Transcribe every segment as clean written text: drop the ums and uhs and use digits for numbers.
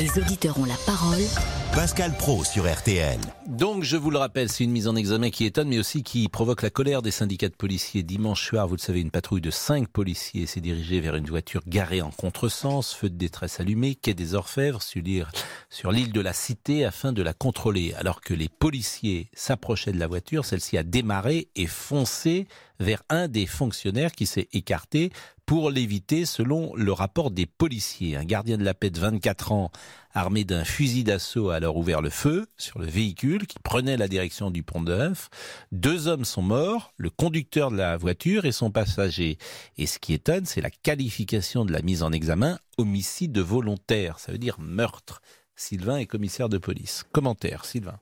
Les auditeurs ont la parole. Pascal Praud sur RTL. Donc, je vous le rappelle, c'est une mise en examen qui étonne, mais aussi qui provoque la colère des syndicats de policiers. Dimanche soir, vous le savez, une patrouille de 5 policiers s'est dirigée vers une voiture garée en contresens, feu de détresse allumé, quai des Orfèvres, sur l'île de la Cité, afin de la contrôler. Alors que les policiers s'approchaient de la voiture, celle-ci a démarré et foncé vers un des fonctionnaires qui s'est écarté pour l'éviter, selon le rapport des policiers. Un gardien de la paix de 24 ans, armé d'un fusil d'assaut, a alors ouvert le feu sur le véhicule qui prenait la direction du Pont d'Œuf. 2 hommes sont morts, le conducteur de la voiture et son passager. Et ce qui étonne, c'est la qualification de la mise en examen, homicide volontaire, ça veut dire meurtre. Sylvain est commissaire de police. Commentaire, Sylvain.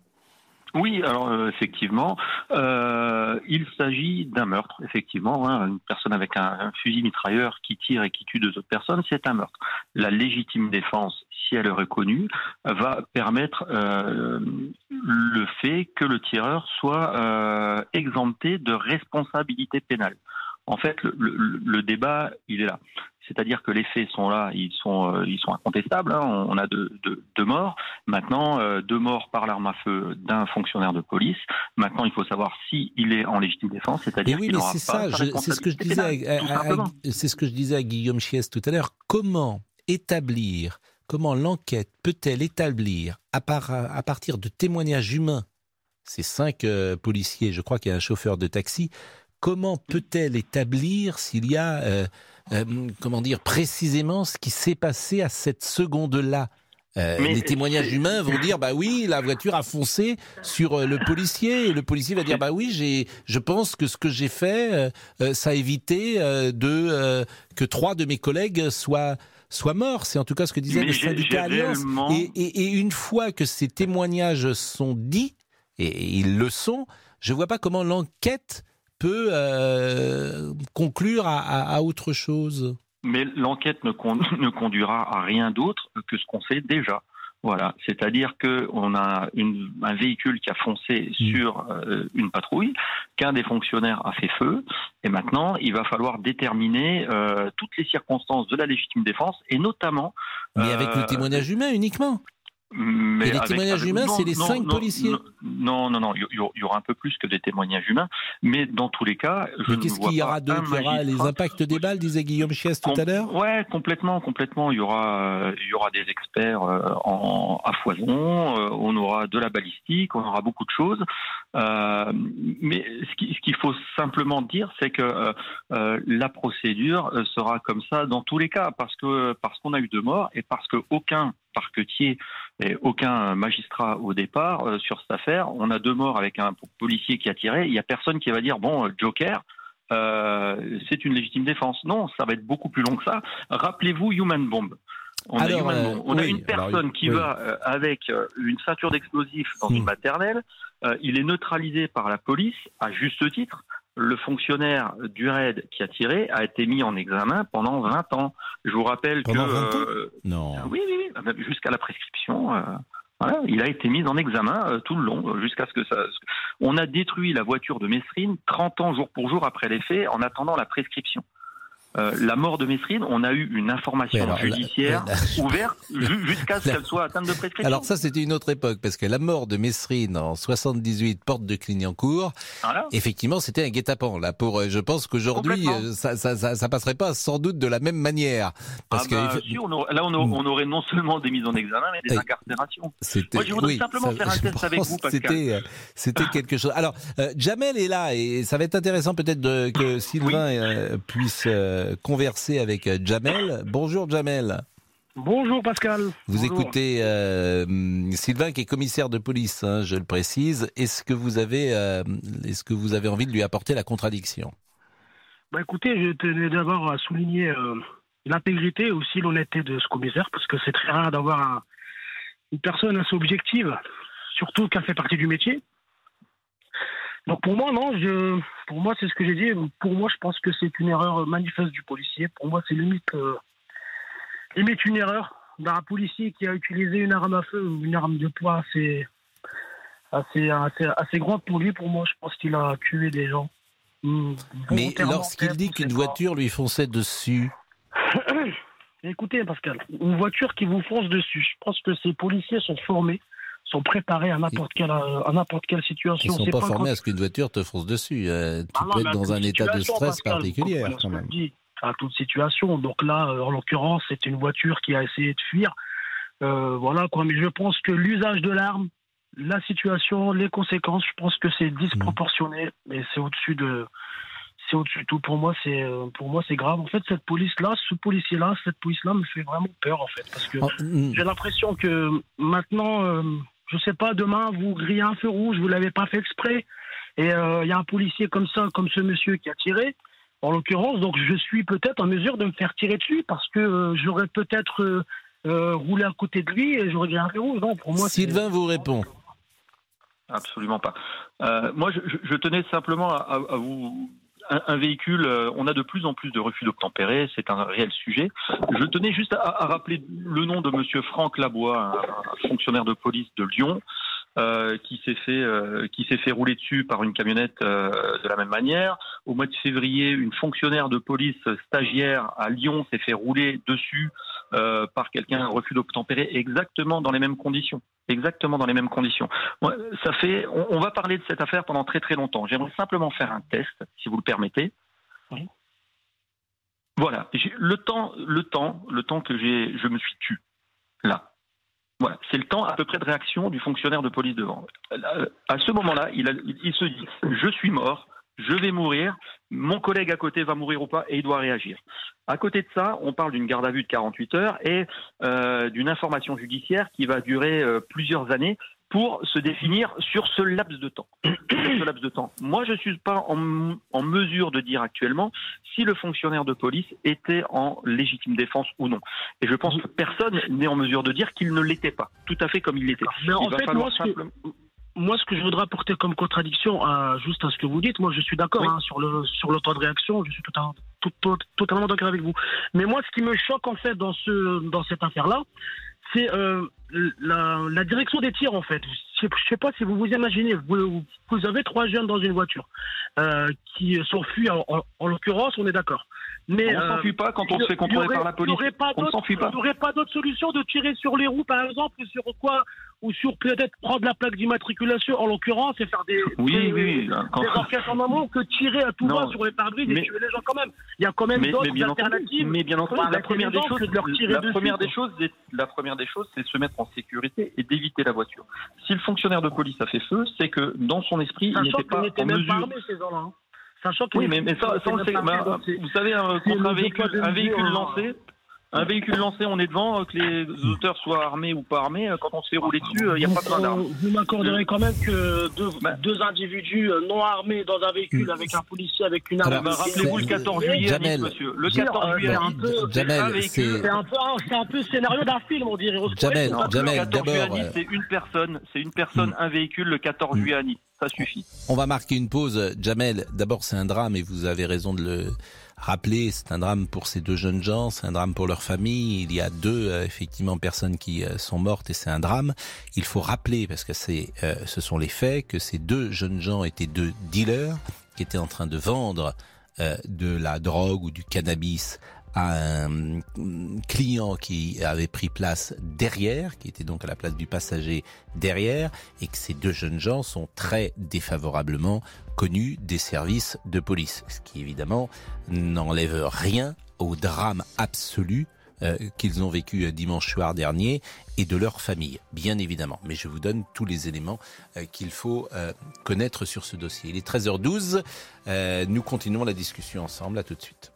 Oui, alors effectivement, il s'agit d'un meurtre, effectivement. Hein, une personne avec un fusil mitrailleur qui tire et qui tue 2 autres personnes, c'est un meurtre. La légitime défense, si elle est reconnue, va permettre le fait que le tireur soit exempté de responsabilité pénale. En fait, le débat, il est là. C'est-à-dire que les faits sont là, ils sont incontestables. Hein. On a deux morts. Maintenant, 2 morts par l'arme à feu d'un fonctionnaire de police. Maintenant, il faut savoir si il est en légitime défense, c'est-à-dire qu'il n'aura pas. C'est ce que je disais à Guillaume Chiesse tout à l'heure. Comment l'enquête peut-elle établir à partir de témoignages humains, ces 5 policiers, je crois qu'il y a un chauffeur de taxi. Comment peut-elle établir s'il y a, précisément ce qui s'est passé à cette seconde-là ? Les témoignages humains vont dire, bah oui, la voiture a foncé sur le policier, et le policier va dire, bah oui, je pense que ce que j'ai fait, ça a évité que 3 de mes collègues soient morts. C'est en tout cas ce que disait le syndicat Alliance. Réellement... Et une fois que ces témoignages sont dits, et ils le sont, je vois pas comment l'enquête peut conclure à autre chose. Mais l'enquête ne conduira à rien d'autre que ce qu'on sait déjà. Voilà, c'est-à-dire qu'on a un véhicule qui a foncé sur une patrouille, qu'un des fonctionnaires a fait feu, et maintenant il va falloir déterminer toutes les circonstances de la légitime défense, et notamment... Mais avec le témoignage humain uniquement. Mais et les témoignages humains, c'est les 5 policiers. Non, il y aura un peu plus que des témoignages humains, mais dans tous les cas, il y aura les impacts des balles, disait Guillaume Chiesse tout à l'heure. Ouais, complètement. Il y aura des experts à foison. On aura de la balistique, on aura beaucoup de choses. Mais ce qu'il faut simplement dire, c'est que la procédure sera comme ça dans tous les cas, parce qu'on a eu 2 morts et parce que aucun parquetier et aucun magistrat au départ sur cette affaire. On a 2 morts avec un policier qui a tiré. Il n'y a personne qui va dire « bon, Joker, c'est une légitime défense ». Non, ça va être beaucoup plus long que ça. Rappelez-vous Human Bomb. On a une personne qui va avec une ceinture d'explosifs dans une maternelle. Il est neutralisé par la police, à juste titre. Le fonctionnaire du RAID qui a tiré a été mis en examen pendant 20 ans. Je vous rappelle Oui, jusqu'à la prescription. Il a été mis en examen tout le long, jusqu'à ce que ça... On a détruit la voiture de Mesrine 30 ans jour pour jour après les faits, en attendant la prescription. La mort de Mesrine, on a eu une information judiciaire ouverte jusqu'à ce qu'elle soit atteinte de prescription. Alors ça, c'était une autre époque, parce que la mort de Mesrine en 78, porte de Clignancourt, effectivement, c'était un guet-apens. Là, je pense qu'aujourd'hui, ça passerait pas sans doute de la même manière. On aurait non seulement des mises en examen, mais des incarcérations. Moi, je voudrais simplement faire un test avec vous, Pascal. C'était quelque chose. Alors, Jamel est là, et ça va être intéressant peut-être que Sylvain puisse... converser avec Jamel. Bonjour Jamel. Bonjour Pascal. Écoutez Sylvain qui est commissaire de police, hein, je le précise. Est-ce que vous avez envie de lui apporter la contradiction ? Écoutez, je tenais d'abord à souligner l'intégrité et aussi l'honnêteté de ce commissaire, parce que c'est très rare d'avoir une personne assez objective, surtout qu'elle fait partie du métier. Donc pour moi, c'est ce que j'ai dit. Pour moi, je pense que c'est une erreur manifeste du policier. Pour moi, c'est limite une erreur d'un policier qui a utilisé une arme à feu ou une arme de poids assez grande pour lui. Pour moi, je pense qu'il a tué des gens. Mais lorsqu'il dit qu'une voiture lui fonçait dessus, Écoutez, Pascal, une voiture qui vous fonce dessus, je pense que ces policiers sont formés, sont préparés à n'importe quelle situation. Ils ne sont pas formés à ce qu'une voiture te fonce dessus. Tu peux être dans un état de stress particulier. À toute situation. Donc là, en l'occurrence, c'est une voiture qui a essayé de fuir. Mais je pense que l'usage de l'arme, la situation, les conséquences, je pense que c'est disproportionné, mais c'est au-dessus de tout. Pour moi, c'est grave. En fait, cette police-là me fait vraiment peur, en fait, parce que j'ai l'impression que maintenant, je sais pas, demain, vous grillez un feu rouge, vous l'avez pas fait exprès, et il y a un policier comme ça, comme ce monsieur qui a tiré, en l'occurrence, donc je suis peut-être en mesure de me faire tirer dessus, parce que j'aurais peut-être... rouler à côté de lui et je regarde le rouge. Sylvain vous répond. Absolument pas. Moi, je tenais simplement à vous... Un véhicule, on a de plus en plus de refus d'obtempérer, c'est un réel sujet. Je tenais juste à rappeler le nom de monsieur Franck Labois, un fonctionnaire de police de Lyon, qui s'est fait rouler dessus par une camionnette de la même manière. Au mois de février, une fonctionnaire de police stagiaire à Lyon s'est fait rouler dessus par quelqu'un, un refus d'obtempérer, exactement dans les mêmes conditions. Bon, ça fait, on va parler de cette affaire pendant très très longtemps. J'aimerais simplement faire un test, si vous le permettez. Oui. Voilà, le temps que je me suis tu là. Voilà, c'est le temps à peu près de réaction du fonctionnaire de police devant. À ce moment-là, il se dit, je suis mort, je vais mourir, mon collègue à côté va mourir ou pas, et il doit réagir. À côté de ça, on parle d'une garde à vue de 48 heures et d'une information judiciaire qui va durer plusieurs années pour se définir sur ce laps de temps. Moi, je ne suis pas en mesure de dire actuellement si le fonctionnaire de police était en légitime défense ou non. Et je pense que personne n'est en mesure de dire qu'il ne l'était pas, tout à fait comme il l'était. Mais en fait, moi, ce que je voudrais apporter comme contradiction, juste à ce que vous dites, moi, je suis d'accord, oui, sur le temps de réaction, je suis totalement d'accord avec vous. Mais moi, ce qui me choque, en fait, dans cette affaire-là, c'est la direction des tirs, en fait. Je ne sais pas si vous vous imaginez, vous avez trois jeunes dans une voiture qui s'enfuient, en l'occurrence, on est d'accord. Mais on ne s'enfuit pas quand on se fait contrôler par la police. On ne s'enfuit pas. Il n'y aurait pas d'autre solution de tirer sur les roues, par exemple, ou sur quoi, ou sur peut-être prendre la plaque d'immatriculation, en l'occurrence, et faire des enquêtes en amont, que tirer à tout bas sur les pare-brises et tuer les gens quand même. Il y a quand même d'autres alternatives. Mais bien entendu, la première des choses, c'est de se mettre en sécurité et d'éviter la voiture. Si le fonctionnaire de police a fait feu, c'est que dans son esprit, il n'était pas en mesure... Oui, mais ça on le sait. Vous savez, contre un véhicule lancé, on est devant, que les auteurs soient armés ou pas armés, quand on se fait rouler dessus, il n'y a pas besoin d'armes. Vous m'accorderez quand même que deux individus non armés dans un véhicule avec un policier, avec une arme... rappelez-vous le 14 juillet à Nice, monsieur. Le 14 juillet, c'est un peu le scénario d'un film, on dirait. Jamel, le 14 juillet à Nice, c'est une personne, un véhicule, le 14 juillet à Nice. Ça suffit. On va marquer une pause. Jamel, d'abord, c'est un drame et vous avez raison de le rappeler. C'est un drame pour ces deux jeunes gens, c'est un drame pour leur famille. Il y a effectivement, personnes qui sont mortes et c'est un drame. Il faut rappeler, parce que ce sont les faits, que ces deux jeunes gens étaient deux dealers qui étaient en train de vendre de la drogue ou du cannabis à un client qui avait pris place derrière, qui était donc à la place du passager derrière, et que ces deux jeunes gens sont très défavorablement connus des services de police. Ce qui, évidemment, n'enlève rien au drame absolu qu'ils ont vécu dimanche soir dernier et de leur famille, bien évidemment. Mais je vous donne tous les éléments qu'il faut connaître sur ce dossier. Il est 13h12, nous continuons la discussion ensemble, à tout de suite.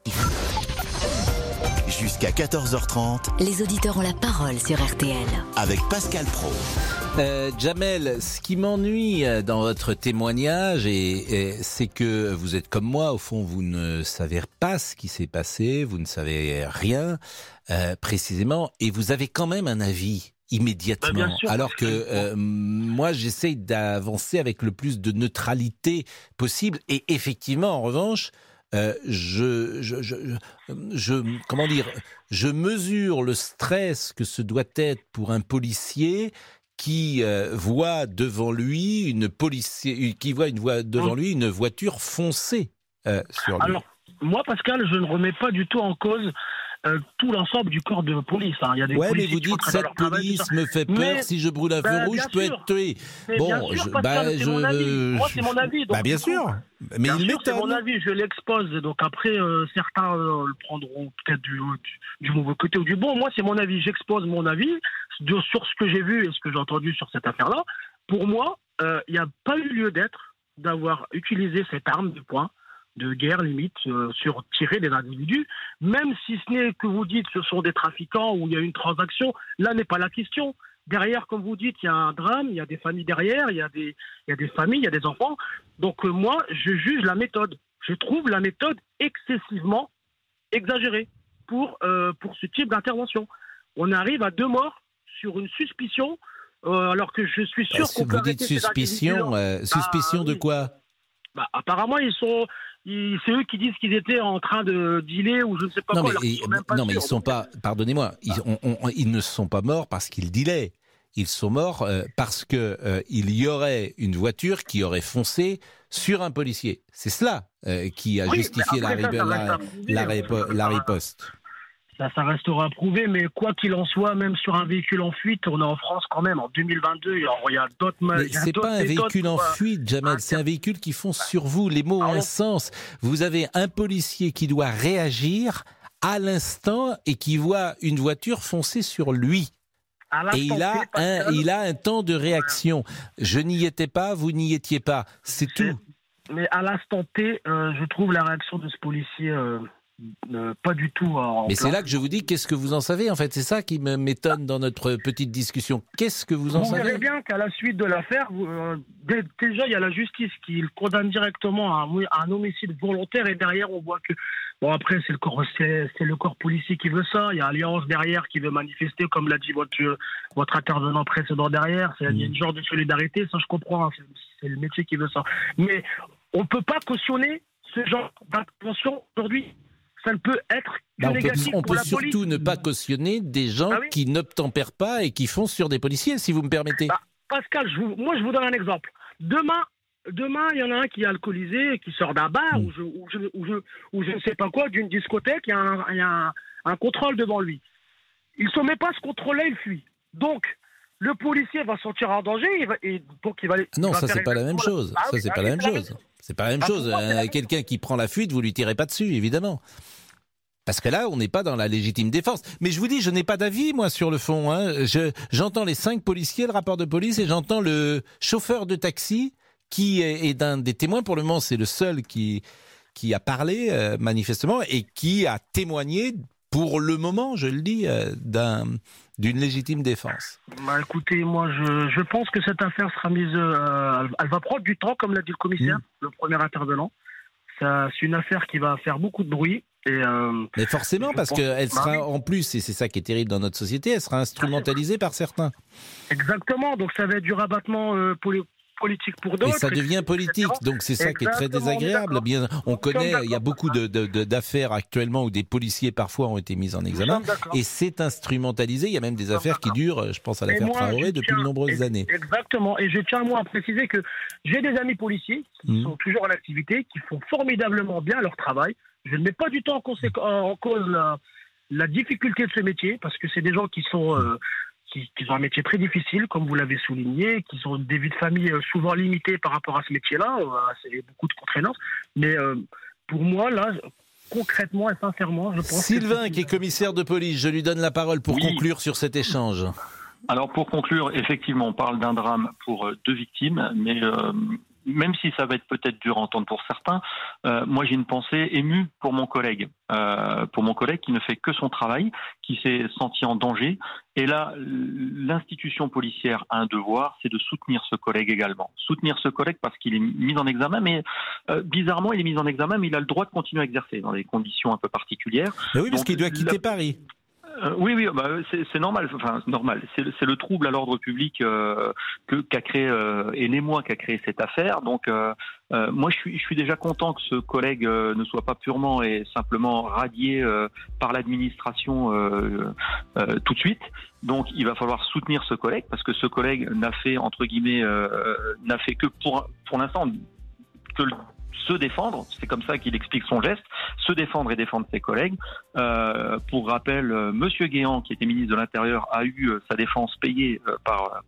Jusqu'à 14h30, les auditeurs ont la parole sur RTL. Avec Pascal Praud. Jamel, ce qui m'ennuie dans votre témoignage, c'est que vous êtes comme moi, au fond vous ne savez pas ce qui s'est passé, vous ne savez rien précisément, et vous avez quand même un avis immédiatement, alors que moi j'essaye d'avancer avec le plus de neutralité possible, et effectivement en revanche... je mesure le stress que ce doit être pour un policier qui voit devant lui une voiture foncée sur lui. Alors moi, Pascal, je ne remets pas du tout en cause tout l'ensemble du corps de police. Hein. Il y a des policiers mais vous dites, cette police me fait peur, si je brûle un feu rouge, je peux être tué. Bon, c'est mon avis. Moi, c'est mon avis. Bien sûr. Mais il m'étonne. C'est mon avis, je l'expose. Donc après, certains le prendront peut-être du mauvais côté ou du bon. Moi, c'est mon avis. J'expose mon avis sur ce que j'ai vu et ce que j'ai entendu sur cette affaire-là. Pour moi, il n'y a pas eu lieu d'avoir utilisé cette arme de poing de guerre, limite, sur tirer des individus, même si ce n'est que vous dites ce sont des trafiquants ou il y a une transaction, là n'est pas la question. Derrière, comme vous dites, il y a un drame, il y a des familles derrière, il y a des familles, il y a des enfants. Donc moi, je juge la méthode. Je trouve la méthode excessivement exagérée pour ce type d'intervention. On arrive à 2 morts sur une suspicion, alors que je suis sûr qu'on peut arrêter ces individus. Vous dites suspicion, suspicion de quoi ? Bah, apparemment, c'est eux qui disent qu'ils étaient en train de dealer ou je ne sais pas quoi. Non, mais ils ne sont pas... Pardonnez-moi, ils ne sont pas morts parce qu'ils dealaient. Ils sont morts parce que il y aurait une voiture qui aurait foncé sur un policier. C'est cela qui a justifié la riposte. Ça restera à prouver, mais quoi qu'il en soit, même sur un véhicule en fuite, on est en France quand même, en 2022, il y a d'autres... Mais c'est pas un véhicule en fuite, Jamel, c'est un véhicule qui fonce sur vous, les mots ont un sens. Vous avez un policier qui doit réagir à l'instant et qui voit une voiture foncer sur lui. Et il a un temps de réaction. Je n'y étais pas, vous n'y étiez pas, c'est tout. Mais à l'instant T, je trouve la réaction de ce policier... pas du tout. Mais c'est là que je vous dis, qu'est-ce que vous en savez en fait? C'est ça qui m'étonne dans notre petite discussion. Qu'est-ce que vous en savez? Vous verrez bien qu'à la suite de l'affaire, déjà il y a la justice qui le condamne directement à un homicide volontaire et derrière on voit que... Bon après c'est le corps policier qui veut ça, il y a Alliance derrière qui veut manifester comme l'a dit votre intervenant précédent derrière, il y a une genre de solidarité, ça je comprends, c'est le métier qui veut ça. Mais on ne peut pas cautionner ce genre d'intervention aujourd'hui. Ça ne peut être que négatif pour la police. On peut surtout ne pas cautionner des gens qui n'obtempèrent pas et qui foncent sur des policiers, si vous me permettez. Pascal, moi je vous donne un exemple. Demain, il y en a un qui est alcoolisé, qui sort d'un bar ou je ne sais pas quoi, d'une discothèque, il y a un contrôle devant lui. Il ne se met pas à se contrôler, il fuit. Donc, le policier va sortir en danger et donc il va... Non, ça, c'est pas la même chose. Ça, c'est pas la même chose. C'est pas la même chose. Quelqu'un qui prend la fuite, vous lui tirez pas dessus, évidemment. Parce que là, on n'est pas dans la légitime défense. Mais je vous dis, je n'ai pas d'avis, moi, sur le fond. Hein. J'entends les 5 policiers, le rapport de police, et j'entends le chauffeur de taxi, qui est un des témoins. Pour le moment, c'est le seul qui a parlé, manifestement, et qui a témoigné, pour le moment, je le dis, d'une légitime défense. Bah écoutez, moi, je pense que cette affaire sera mise... elle va prendre du temps, comme l'a dit le commissaire, le premier intervenant. C'est une affaire qui va faire beaucoup de bruit. Mais forcément, parce qu'elle sera en plus, et c'est ça qui est terrible dans notre société, elle sera instrumentalisée par certains. Exactement, donc ça va être du rabattement politique pour d'autres. Et ça devient politique, donc c'est ça qui est très désagréable. Bien, on connaît, il y a beaucoup d'affaires actuellement où des policiers parfois ont été mis en examen, et c'est instrumentalisé. Il y a même des affaires qui durent, je pense à l'affaire Traoré, depuis de nombreuses années. Exactement, et je tiens moi à préciser que j'ai des amis policiers qui sont toujours en activité, qui font formidablement bien leur travail. Je ne mets pas du tout en cause la difficulté de ce métier, parce que c'est des gens qui sont... qui ont un métier très difficile, comme vous l'avez souligné, qui ont des vies de famille souvent limitées par rapport à ce métier-là, c'est beaucoup de contraintes. Mais pour moi, là, concrètement et sincèrement, je pense... Sylvain, qui est commissaire de police, je lui donne la parole pour conclure sur cet échange. Alors pour conclure, effectivement, on parle d'un drame pour 2 victimes, mais... même si ça va être peut-être dur à entendre pour certains, moi j'ai une pensée émue pour mon collègue. Qui ne fait que son travail, qui s'est senti en danger. Et là, l'institution policière a un devoir, c'est de soutenir ce collègue également. Soutenir ce collègue parce qu'il est mis en examen, mais bizarrement il est mis en examen, mais il a le droit de continuer à exercer dans des conditions un peu particulières. Mais oui, parce qu'il doit quitter Paris. Oui, bah, c'est normal. Enfin, normal. C'est le trouble à l'ordre public qu'a créé et l'émoi qu'a créé cette affaire. Donc, moi, je suis déjà content que ce collègue ne soit pas purement et simplement radié par l'administration tout de suite. Donc, il va falloir soutenir ce collègue parce que ce collègue n'a fait que pour l'instant que le se défendre, c'est comme ça qu'il explique son geste, se défendre et défendre ses collègues. Pour rappel, Monsieur Guéant, qui était ministre de l'Intérieur, a eu sa défense payée par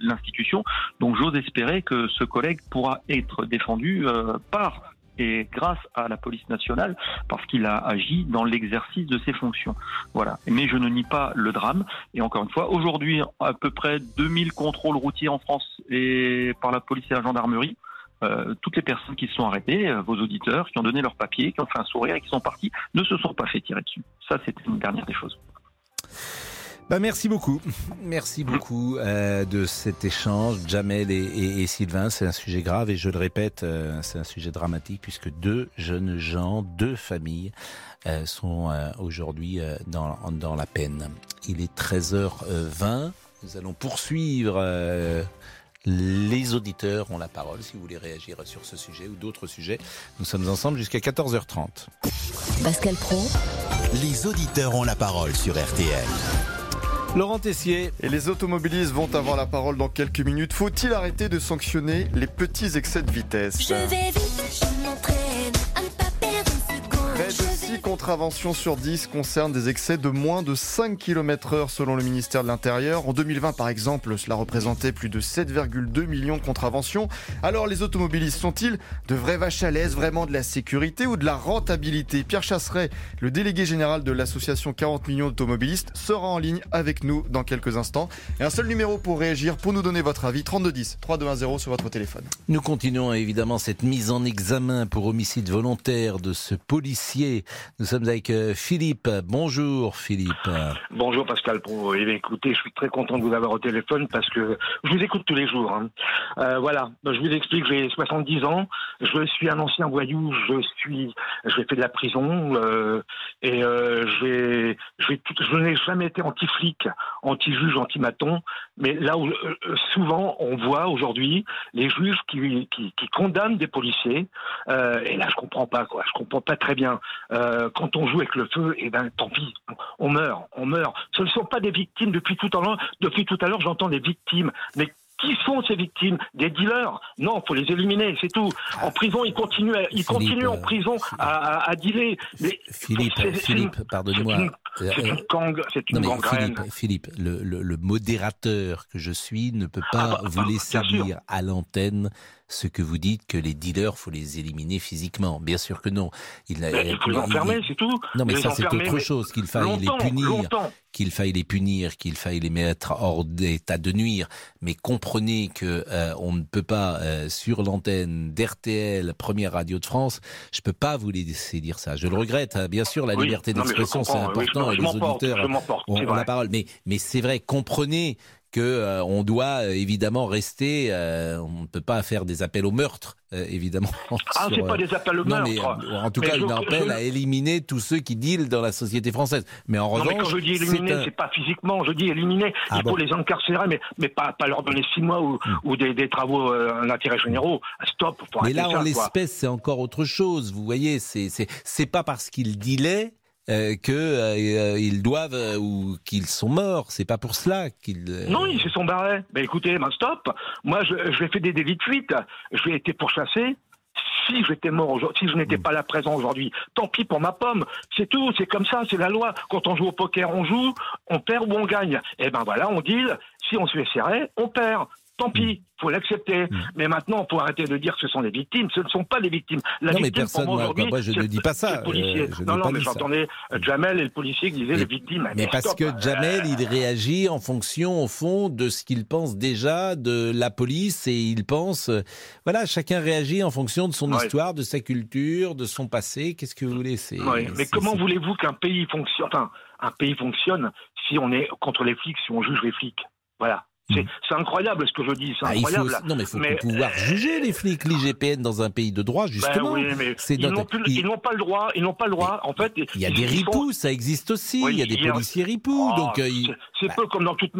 l'institution. Donc j'ose espérer que ce collègue pourra être défendu par et grâce à la police nationale, parce qu'il a agi dans l'exercice de ses fonctions. Voilà. Mais je ne nie pas le drame. Et encore une fois, aujourd'hui, à peu près 2000 contrôles routiers en France et par la police et la gendarmerie. Toutes les personnes qui se sont arrêtées, vos auditeurs, qui ont donné leurs papiers, qui ont fait un sourire et qui sont partis, ne se sont pas fait tirer dessus. Ça, c'était une dernière des choses. Bah, merci beaucoup de cet échange, Jamel et Sylvain. C'est un sujet grave et je le répète, c'est un sujet dramatique puisque deux jeunes gens, deux familles sont aujourd'hui dans la peine. Il est 13h20, nous allons poursuivre... Les auditeurs ont la parole. Si vous voulez réagir sur ce sujet ou d'autres sujets, nous sommes ensemble jusqu'à 14h30. Pascal Praud. Les auditeurs ont la parole sur RTL. Laurent Tessier. Et les automobilistes vont avoir la parole dans quelques minutes. Faut-il arrêter de sanctionner les petits excès de vitesse ? Je vais vite, je m'entraîne à ne pas perdre une seconde. Près de 6 contraventions sur 10 concernent des excès de moins de 5 km/h selon le ministère de l'Intérieur. En 2020 par exemple, cela représentait plus de 7,2 millions de contraventions. Alors les automobilistes sont-ils de vraies vaches à l'aise, vraiment de la sécurité ou de la rentabilité ? Pierre Chasserey, le délégué général de l'association 40 millions d'automobilistes, sera en ligne avec nous dans quelques instants. Et un seul numéro pour réagir, pour nous donner votre avis, 3210 3210 sur votre téléphone. Nous continuons évidemment cette mise en examen pour homicide volontaire de ce policier. Nous sommes avec Philippe. Bonjour Philippe. Bonjour Pascal Praud. Eh bien, écoutez, je suis très content de vous avoir au téléphone parce que je vous écoute tous les jours. Voilà, je vous explique, j'ai 70 ans, je suis un ancien voyou, j'ai fait de la prison je n'ai jamais été anti-flic, anti-juge, anti-maton, mais là où souvent on voit aujourd'hui les juges qui condamnent des policiers et là je comprends pas quoi, je comprends pas très bien. Quand on joue avec le feu, eh ben tant pis, on meurt. Ce ne sont pas des victimes depuis tout à l'heure, j'entends des victimes, mais qui sont ces victimes ? Des dealers ? Non, il faut les éliminer, c'est tout. En prison, ils continuent en prison à dealer. Mais Philippe, pardonnez-moi. C'est une gangrène. Philippe, le modérateur que je suis ne peut pas vous laisser dire à l'antenne ce que vous dites, que les dealers, il faut les éliminer physiquement. Bien sûr que non. Il faut les enfermer, c'est tout. Non, mais ça, c'est autre chose, qu'il faille les punir. Qu'il faille les mettre hors d'état de nuire. Mais comprenez que on ne peut pas, sur l'antenne d'RTL, première radio de France, je ne peux pas vous laisser dire ça. Je le regrette, hein. Bien sûr, la liberté d'expression, c'est important, et les auditeurs ont la parole. Mais c'est vrai, comprenez que on doit évidemment rester, on ne peut pas faire des appels au meurtre, évidemment. C'est pas des appels au meurtre. Mais, en tout cas, un appel à éliminer tous ceux qui dealent dans la société française. Mais en revanche, quand je dis éliminer, c'est pas physiquement. Je dis éliminer. Il faut les incarcérer, mais pas leur donner 6 mois ou des travaux d'intérêt généraux. Stop. Mais là, en l'espèce, c'est encore autre chose. Vous voyez, c'est pas parce qu'ils dealaient qu'ils doivent ou qu'ils sont morts, c'est pas pour cela qu'ils... Non, ils se sont barrés. Ben écoutez, stop. Moi, j'ai fait des délits de fuite. J'ai été pourchassé. Si j'étais mort aujourd'hui, si je n'étais pas là présent aujourd'hui, tant pis pour ma pomme. C'est tout, c'est comme ça, c'est la loi. Quand on joue au poker, on joue, on perd ou on gagne. Et ben voilà, on deal. Si on se fait serrer, on perd. Tant pis, faut l'accepter. Mais maintenant, faut arrêter de dire que ce sont des victimes. Ce ne sont pas des victimes. Moi, je ne dis pas ça. Mais j'entendais Jamel et le policier qui disaient les victimes. Mais parce que Jamel, il réagit en fonction, au fond, de ce qu'il pense déjà de la police et il pense, chacun réagit en fonction de son histoire, de sa culture, de son passé. Qu'est-ce que vous voulez ? Comment voulez-vous qu'un pays fonctionne ? Enfin, un pays fonctionne si on est contre les flics, si on juge les flics. Voilà. C'est incroyable ce que je dis, c'est incroyable. Il faut pouvoir juger les flics, l'IGPN dans un pays de droit, justement. Ils n'ont pas le droit, en fait. Il y a des ripoux, ça existe aussi, il y a des policiers ripoux. C'est peu comme dans toute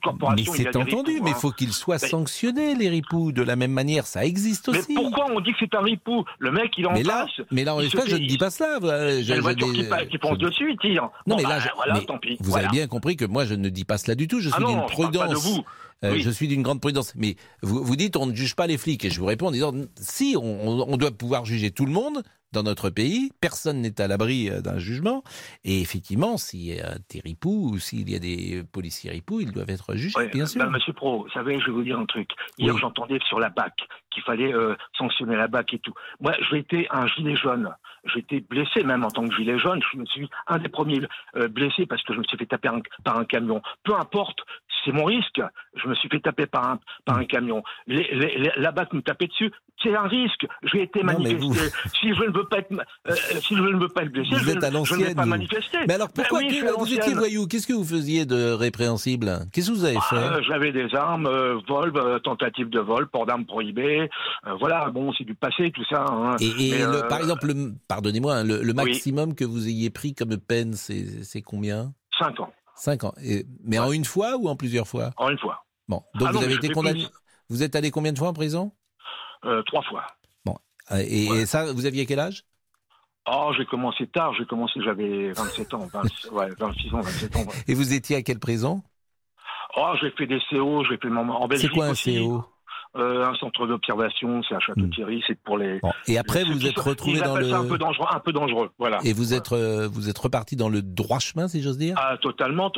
corporation. Mais c'est entendu, ripoux, mais il faut qu'ils soient sanctionnés, les ripoux, de la même manière, ça existe aussi. Mais pourquoi on dit que c'est un ripou ? Le mec, il est en place. Mais là, en effet, je ne dis pas ça. La voiture qui pense dessus, il tire. Non, mais là, tant pis. Vous avez bien compris que moi, je ne dis pas cela du tout, je suis d'une prudence. Oui. Je suis d'une grande prudence. Mais vous dites, on ne juge pas les flics. Et je vous réponds en disant, si, on doit pouvoir juger tout le monde dans notre pays. Personne n'est à l'abri d'un jugement. Et effectivement, s'il y a des ripoux ou s'il y a des policiers ripoux, ils doivent être jugés, bien sûr. Ben, Monsieur Praud, vous savez, je vais vous dire un truc. Hier, j'entendais sur la BAC qu'il fallait sanctionner la BAC et tout. Moi, j'ai été un gilet jaune. J'étais blessé même en tant que gilet jaune. Je me suis un des premiers blessés parce que je me suis fait taper par un camion. Peu importe. C'est mon risque. Je me suis fait taper par un camion. La BAC me tapait dessus. C'est un risque. J'ai été manifesté. Si je ne veux pas être blessé, je ne vais pas manifester. Mais alors pourquoi vous étiez voyou? Qu'est-ce que vous faisiez de répréhensible? Qu'est-ce que vous avez fait? J'avais des armes, vol, tentative de vol, port d'armes prohibées. Voilà, bon, c'est du passé, tout ça. Hein. Et par exemple, pardonnez-moi, le maximum que vous ayez pris comme peine, c'est combien? 5 ans. 5 ans. Mais en une fois ou en plusieurs fois? En une fois. Bon. Donc vous avez été condamné. Vous êtes allé combien de fois en prison? 3 fois. Bon. Et ça, vous aviez quel âge? Oh, j'ai commencé tard. J'avais 27 ans. 26 ans, 27 ans. Ouais. Et vous étiez à quelle prison? Oh, j'ai fait des CO. J'ai fait en Belgique. C'est quoi un CO? Un centre d'observation, c'est à Château-Thierry, c'est pour les... Bon. Et après, vous êtes retrouvé dans le... Un peu dangereux, voilà. Et vous êtes reparti dans le droit chemin, si j'ose dire? Ah, totalement,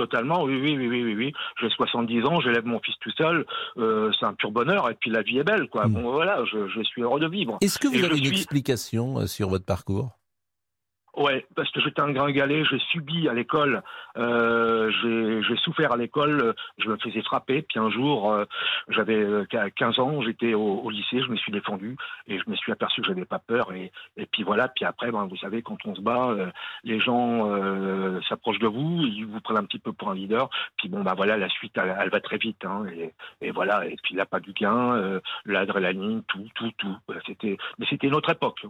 oui. J'ai 70 ans, j'élève mon fils tout seul, c'est un pur bonheur, et puis la vie est belle, quoi. Bon, voilà, je suis heureux de vivre. Est-ce que vous avez une explication sur votre parcours? Ouais, parce que j'étais un gringalet, j'ai subi à l'école, j'ai souffert à l'école, je me faisais frapper, puis un jour, j'avais 15 ans, j'étais au lycée, je me suis défendu, et je me suis aperçu que j'avais pas peur, et puis voilà, puis après, ben, vous savez, quand on se bat, les gens s'approchent de vous, ils vous prennent un petit peu pour un leader, puis bon, ben voilà, la suite, elle va très vite, hein, et voilà, et puis là, pas du gain, l'adrénaline, tout, mais c'était notre époque,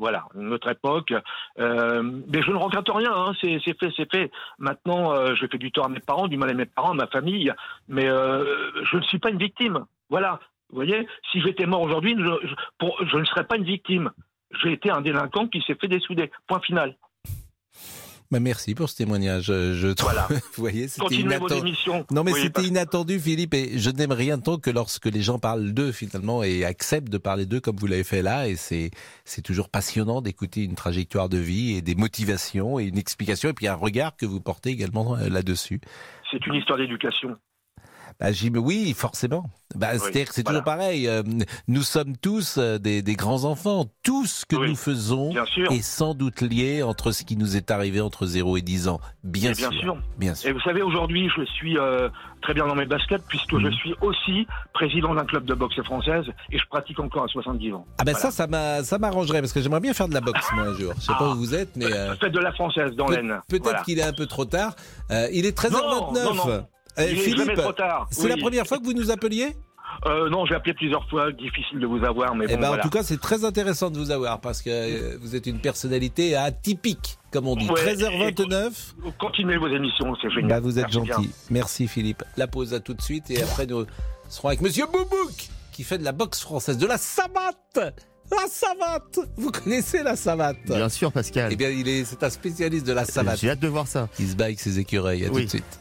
mais je ne regrette rien, hein. C'est fait. Maintenant, je fais du tort à mes parents, du mal à mes parents, à ma famille, mais je ne suis pas une victime. Voilà, vous voyez, si j'étais mort aujourd'hui, je ne serais pas une victime. J'ai été un délinquant qui s'est fait dessouder. Point final. Bah merci pour ce témoignage. Vous voyez, c'était inattendu. Non, mais c'était inattendu, Philippe. Et je n'aime rien tant que lorsque les gens parlent d'eux finalement et acceptent de parler d'eux comme vous l'avez fait là. Et c'est toujours passionnant d'écouter une trajectoire de vie et des motivations et une explication et puis un regard que vous portez également là-dessus. C'est une histoire d'éducation. Bah, oui, forcément. Bah, c'est-à-dire que c'est toujours pareil. Nous sommes tous des grands-enfants. Tout ce que nous faisons est sans doute lié entre ce qui nous est arrivé entre 0 et 10 ans. Bien sûr. Et vous savez, aujourd'hui, je suis très bien dans mes baskets puisque je suis aussi président d'un club de boxe française et je pratique encore à 70 ans. Ah ben ça m'arrangerait parce que j'aimerais bien faire de la boxe moi un jour. Je sais pas où vous êtes, mais... Faites de la française dans l'Aisne. Peut-être qu'il est un peu trop tard. Il est 13h29. Non. Philippe, c'est la première fois que vous nous appeliez? Non, j'ai appelé plusieurs fois, difficile de vous avoir, mais en tout cas, c'est très intéressant de vous avoir parce que vous êtes une personnalité atypique, comme on dit. 13h29. Continuez vos émissions, c'est génial. Bah, vous êtes gentil. Bien. Merci Philippe. La pause à tout de suite et après nous serons avec Monsieur Boubou qui fait de la boxe française, de la savate. La savate! Vous connaissez la savate? Bien sûr, Pascal. Eh bien, c'est un spécialiste de la savate. J'ai hâte de voir ça. Il se bat avec ses écureuils. À tout de suite.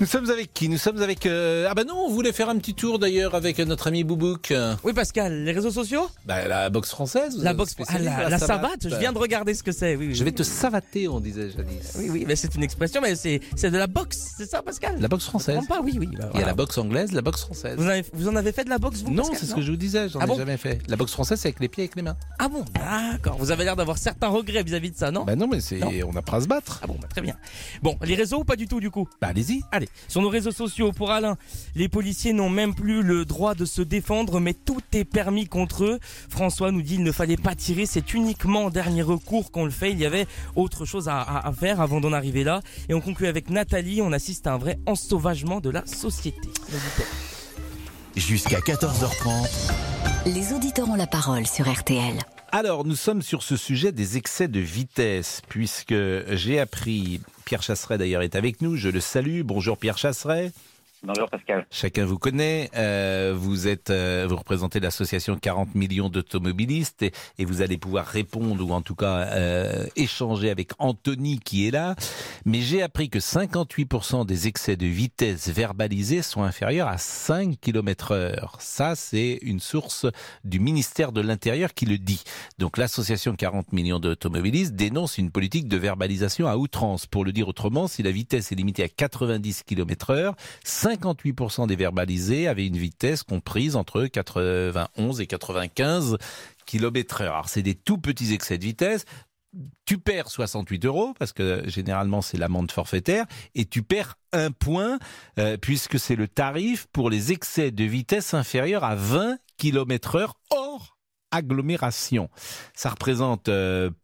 Nous sommes avec qui? Nous sommes avec... Ah bah non, on voulait faire un petit tour d'ailleurs avec notre ami Boubouk. Oui Pascal, les réseaux sociaux? Bah la boxe française. La boxe française, la savate, je viens de regarder ce que c'est. Oui. Je vais te savater, on disait jadis. Oui, mais c'est une expression, mais c'est de la boxe, c'est ça Pascal? La boxe française. Je ne comprends pas, oui. Bah, voilà. Il y a la boxe anglaise, la boxe française. Vous en avez fait de la boxe vous? Non, Pascal, c'est ce que je vous disais, j'en ai jamais fait. La boxe française c'est avec les pieds, avec les mains. Ah bon, d'accord, vous avez l'air d'avoir certains regrets vis-à-vis de ça, non? Bah non, mais on apprend à se battre. Ah bon, bah, très bien. Bon, les réseaux ou pas du tout du coup? Bah allez-y. Allez. Sur nos réseaux sociaux, pour Alain, les policiers n'ont même plus le droit de se défendre, mais tout est permis contre eux. François nous dit qu'il ne fallait pas tirer, c'est uniquement en dernier recours qu'on le fait. Il y avait autre chose à faire avant d'en arriver là. Et on conclut avec Nathalie, on assiste à un vrai ensauvagement de la société. Jusqu'à 14h30. Les auditeurs ont la parole sur RTL. Alors, nous sommes sur ce sujet des excès de vitesse, puisque j'ai appris... Pierre Chasserey, d'ailleurs, est avec nous. Je le salue. Bonjour, Pierre Chasserey. Bonjour Pascal. Chacun vous connaît, vous représentez l'association 40 millions d'automobilistes et vous allez pouvoir répondre ou en tout cas échanger avec Anthony qui est là. Mais j'ai appris que 58% des excès de vitesse verbalisés sont inférieurs à 5 km/h. Ça, c'est une source du ministère de l'Intérieur qui le dit. Donc l'association 40 millions d'automobilistes dénonce une politique de verbalisation à outrance. Pour le dire autrement, si la vitesse est limitée à 90 km/h, 58% des verbalisés avaient une vitesse comprise entre 91 et 95 km/h. Alors, c'est des tout petits excès de vitesse. Tu perds 68 € parce que généralement c'est l'amende forfaitaire et tu perds un point puisque c'est le tarif pour les excès de vitesse inférieurs à 20 km/h hors agglomération. Ça représente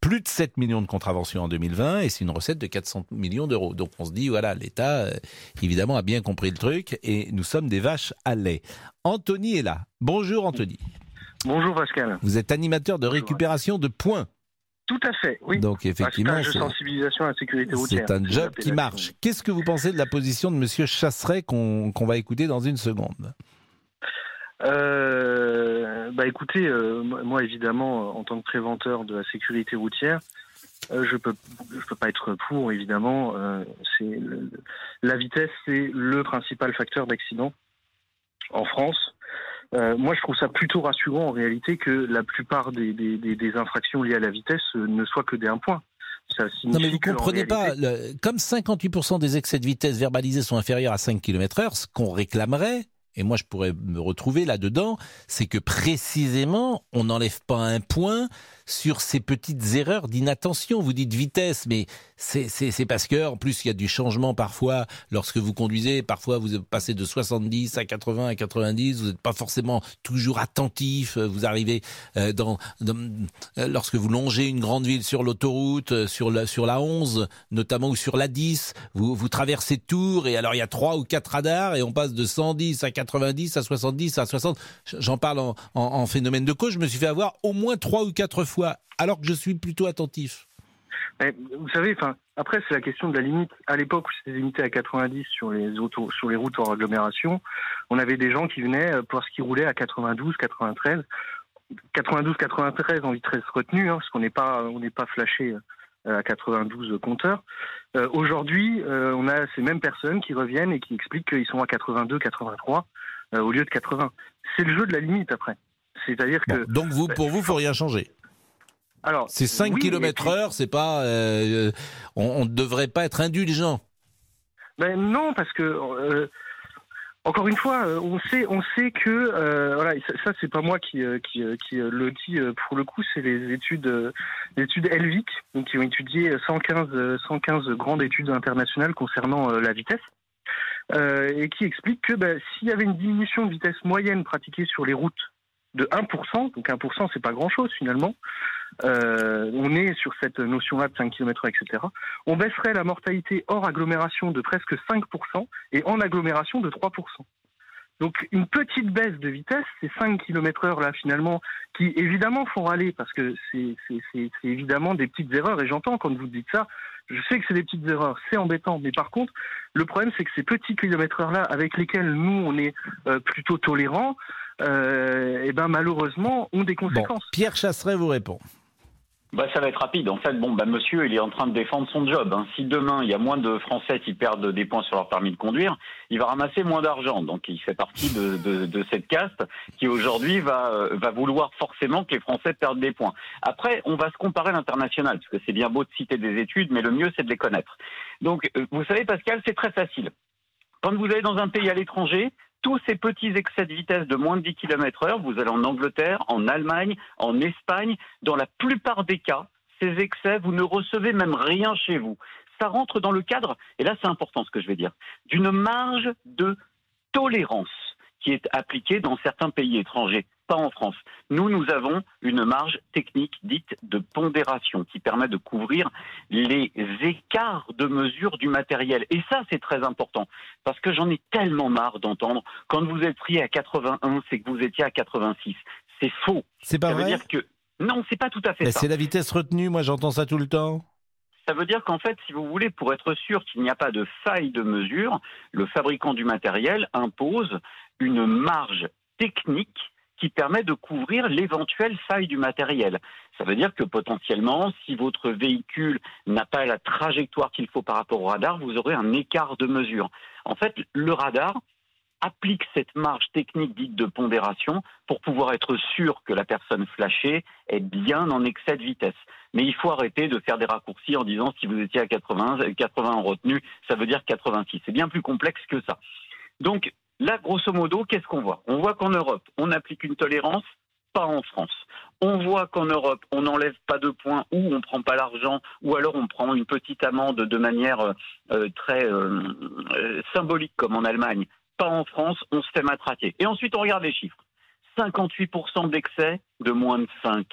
plus de 7 millions de contraventions en 2020 et c'est une recette de 400 millions d'euros. Donc on se dit, voilà, l'État évidemment a bien compris le truc et nous sommes des vaches à lait. Anthony est là. Bonjour Anthony. Bonjour Pascal. Vous êtes animateur de récupération de points. Tout à fait, oui. Donc effectivement, c'est sensibilisation à la sécurité routière. C'est un job qui marche. Qu'est-ce que vous pensez de la position de Monsieur Chasserey qu'on va écouter dans une seconde ? Écoutez, moi évidemment, en tant que préventeur de la sécurité routière, je peux pas être pour, évidemment. La vitesse, c'est le principal facteur d'accident en France. Moi, je trouve ça plutôt rassurant en réalité que la plupart des infractions liées à la vitesse ne soient que des 1 point. Ça signifie non mais vous ne comprenez réalité... pas, comme 58% des excès de vitesse verbalisés sont inférieurs à 5 km/h, ce qu'on réclamerait, et moi je pourrais me retrouver là-dedans, c'est que précisément, on n'enlève pas 1 point sur ces petites erreurs d'inattention. Vous dites vitesse, mais c'est parce que en plus il y a du changement parfois lorsque vous conduisez, parfois vous passez de 70 à 80 à 90, vous n'êtes pas forcément toujours attentif, vous arrivez lorsque vous longez une grande ville sur l'autoroute, sur la 11 notamment ou sur la 10, vous traversez Tours et alors il y a 3 ou 4 radars et on passe de 110 à 90 à 70 à 60, j'en parle en phénomène de cause, je me suis fait avoir au moins 3 ou 4 fois alors que je suis plutôt attentif. Vous savez, après c'est la question de la limite. À l'époque où c'était limité à 90 sur les routes hors agglomération, on avait des gens qui venaient parce qu'ils roulaient à 92, 93. 92, 93 en vitesse retenue, hein, parce qu'on n'est pas flashé à 92 compteurs. Aujourd'hui, on a ces mêmes personnes qui reviennent et qui expliquent qu'ils sont à 82, 83 au lieu de 80. C'est le jeu de la limite après. C'est-à-dire que... Donc vous, pour vous, il ne faut rien changer. Alors, c'est 5 km/h, c'est pas... on ne devrait pas être indulgent. Non, parce que... encore une fois, on sait que... voilà, ça, c'est pas moi qui le dis. Pour le coup, c'est les études Helvig, donc, qui ont étudié 115 grandes études internationales concernant la vitesse. Et qui expliquent que s'il y avait une diminution de vitesse moyenne pratiquée sur les routes de 1%, donc 1% c'est pas grand-chose finalement, on est sur cette notion-là de 5 km, etc. On baisserait la mortalité hors agglomération de presque 5% et en agglomération de 3%. Donc une petite baisse de vitesse, c'est 5 km/h là finalement, qui évidemment font râler parce que c'est évidemment des petites erreurs, et j'entends quand vous dites ça, je sais que c'est des petites erreurs, c'est embêtant, mais par contre, le problème c'est que ces petits kilomètres-heure là avec lesquels nous on est plutôt tolérants, malheureusement ont des conséquences. Bon, Pierre Chasserey vous répond. Ça va être rapide. En fait, monsieur, il est en train de défendre son job, hein. Si demain, il y a moins de Français qui perdent des points sur leur permis de conduire, il va ramasser moins d'argent. Donc, il fait partie de cette caste qui, aujourd'hui, va vouloir forcément que les Français perdent des points. Après, on va se comparer à l'international, parce que c'est bien beau de citer des études, mais le mieux, c'est de les connaître. Donc, vous savez, Pascal, c'est très facile. Quand vous allez dans un pays à l'étranger, tous ces petits excès de vitesse de moins de 10 km/h, vous allez en Angleterre, en Allemagne, en Espagne, dans la plupart des cas, ces excès, vous ne recevez même rien chez vous. Ça rentre dans le cadre, et là c'est important ce que je vais dire, d'une marge de tolérance qui est appliquée dans certains pays étrangers, pas en France. Nous avons une marge technique dite de pondération qui permet de couvrir les écarts de mesure du matériel. Et ça, c'est très important parce que j'en ai tellement marre d'entendre quand vous êtes pris à 81, c'est que vous étiez à 86. C'est faux. C'est pas vrai ? Ça veut dire que... Non, c'est pas tout à fait ça. C'est la vitesse retenue, moi j'entends ça tout le temps. Ça veut dire qu'en fait, si vous voulez, pour être sûr qu'il n'y a pas de faille de mesure, le fabricant du matériel impose une marge technique qui permet de couvrir l'éventuelle faille du matériel. Ça veut dire que potentiellement, si votre véhicule n'a pas la trajectoire qu'il faut par rapport au radar, vous aurez un écart de mesure. En fait, le radar applique cette marge technique dite de pondération pour pouvoir être sûr que la personne flashée est bien en excès de vitesse. Mais il faut arrêter de faire des raccourcis en disant si vous étiez à 80 en retenue, ça veut dire 86. C'est bien plus complexe que ça. Donc là, grosso modo, qu'est-ce qu'on voit ? On voit qu'en Europe, on applique une tolérance, pas en France. On voit qu'en Europe, on n'enlève pas de points ou on ne prend pas l'argent ou alors on prend une petite amende de manière très symbolique comme en Allemagne. Pas en France, on se fait matraquer. Et ensuite, on regarde les chiffres. 58% d'excès de moins de 5.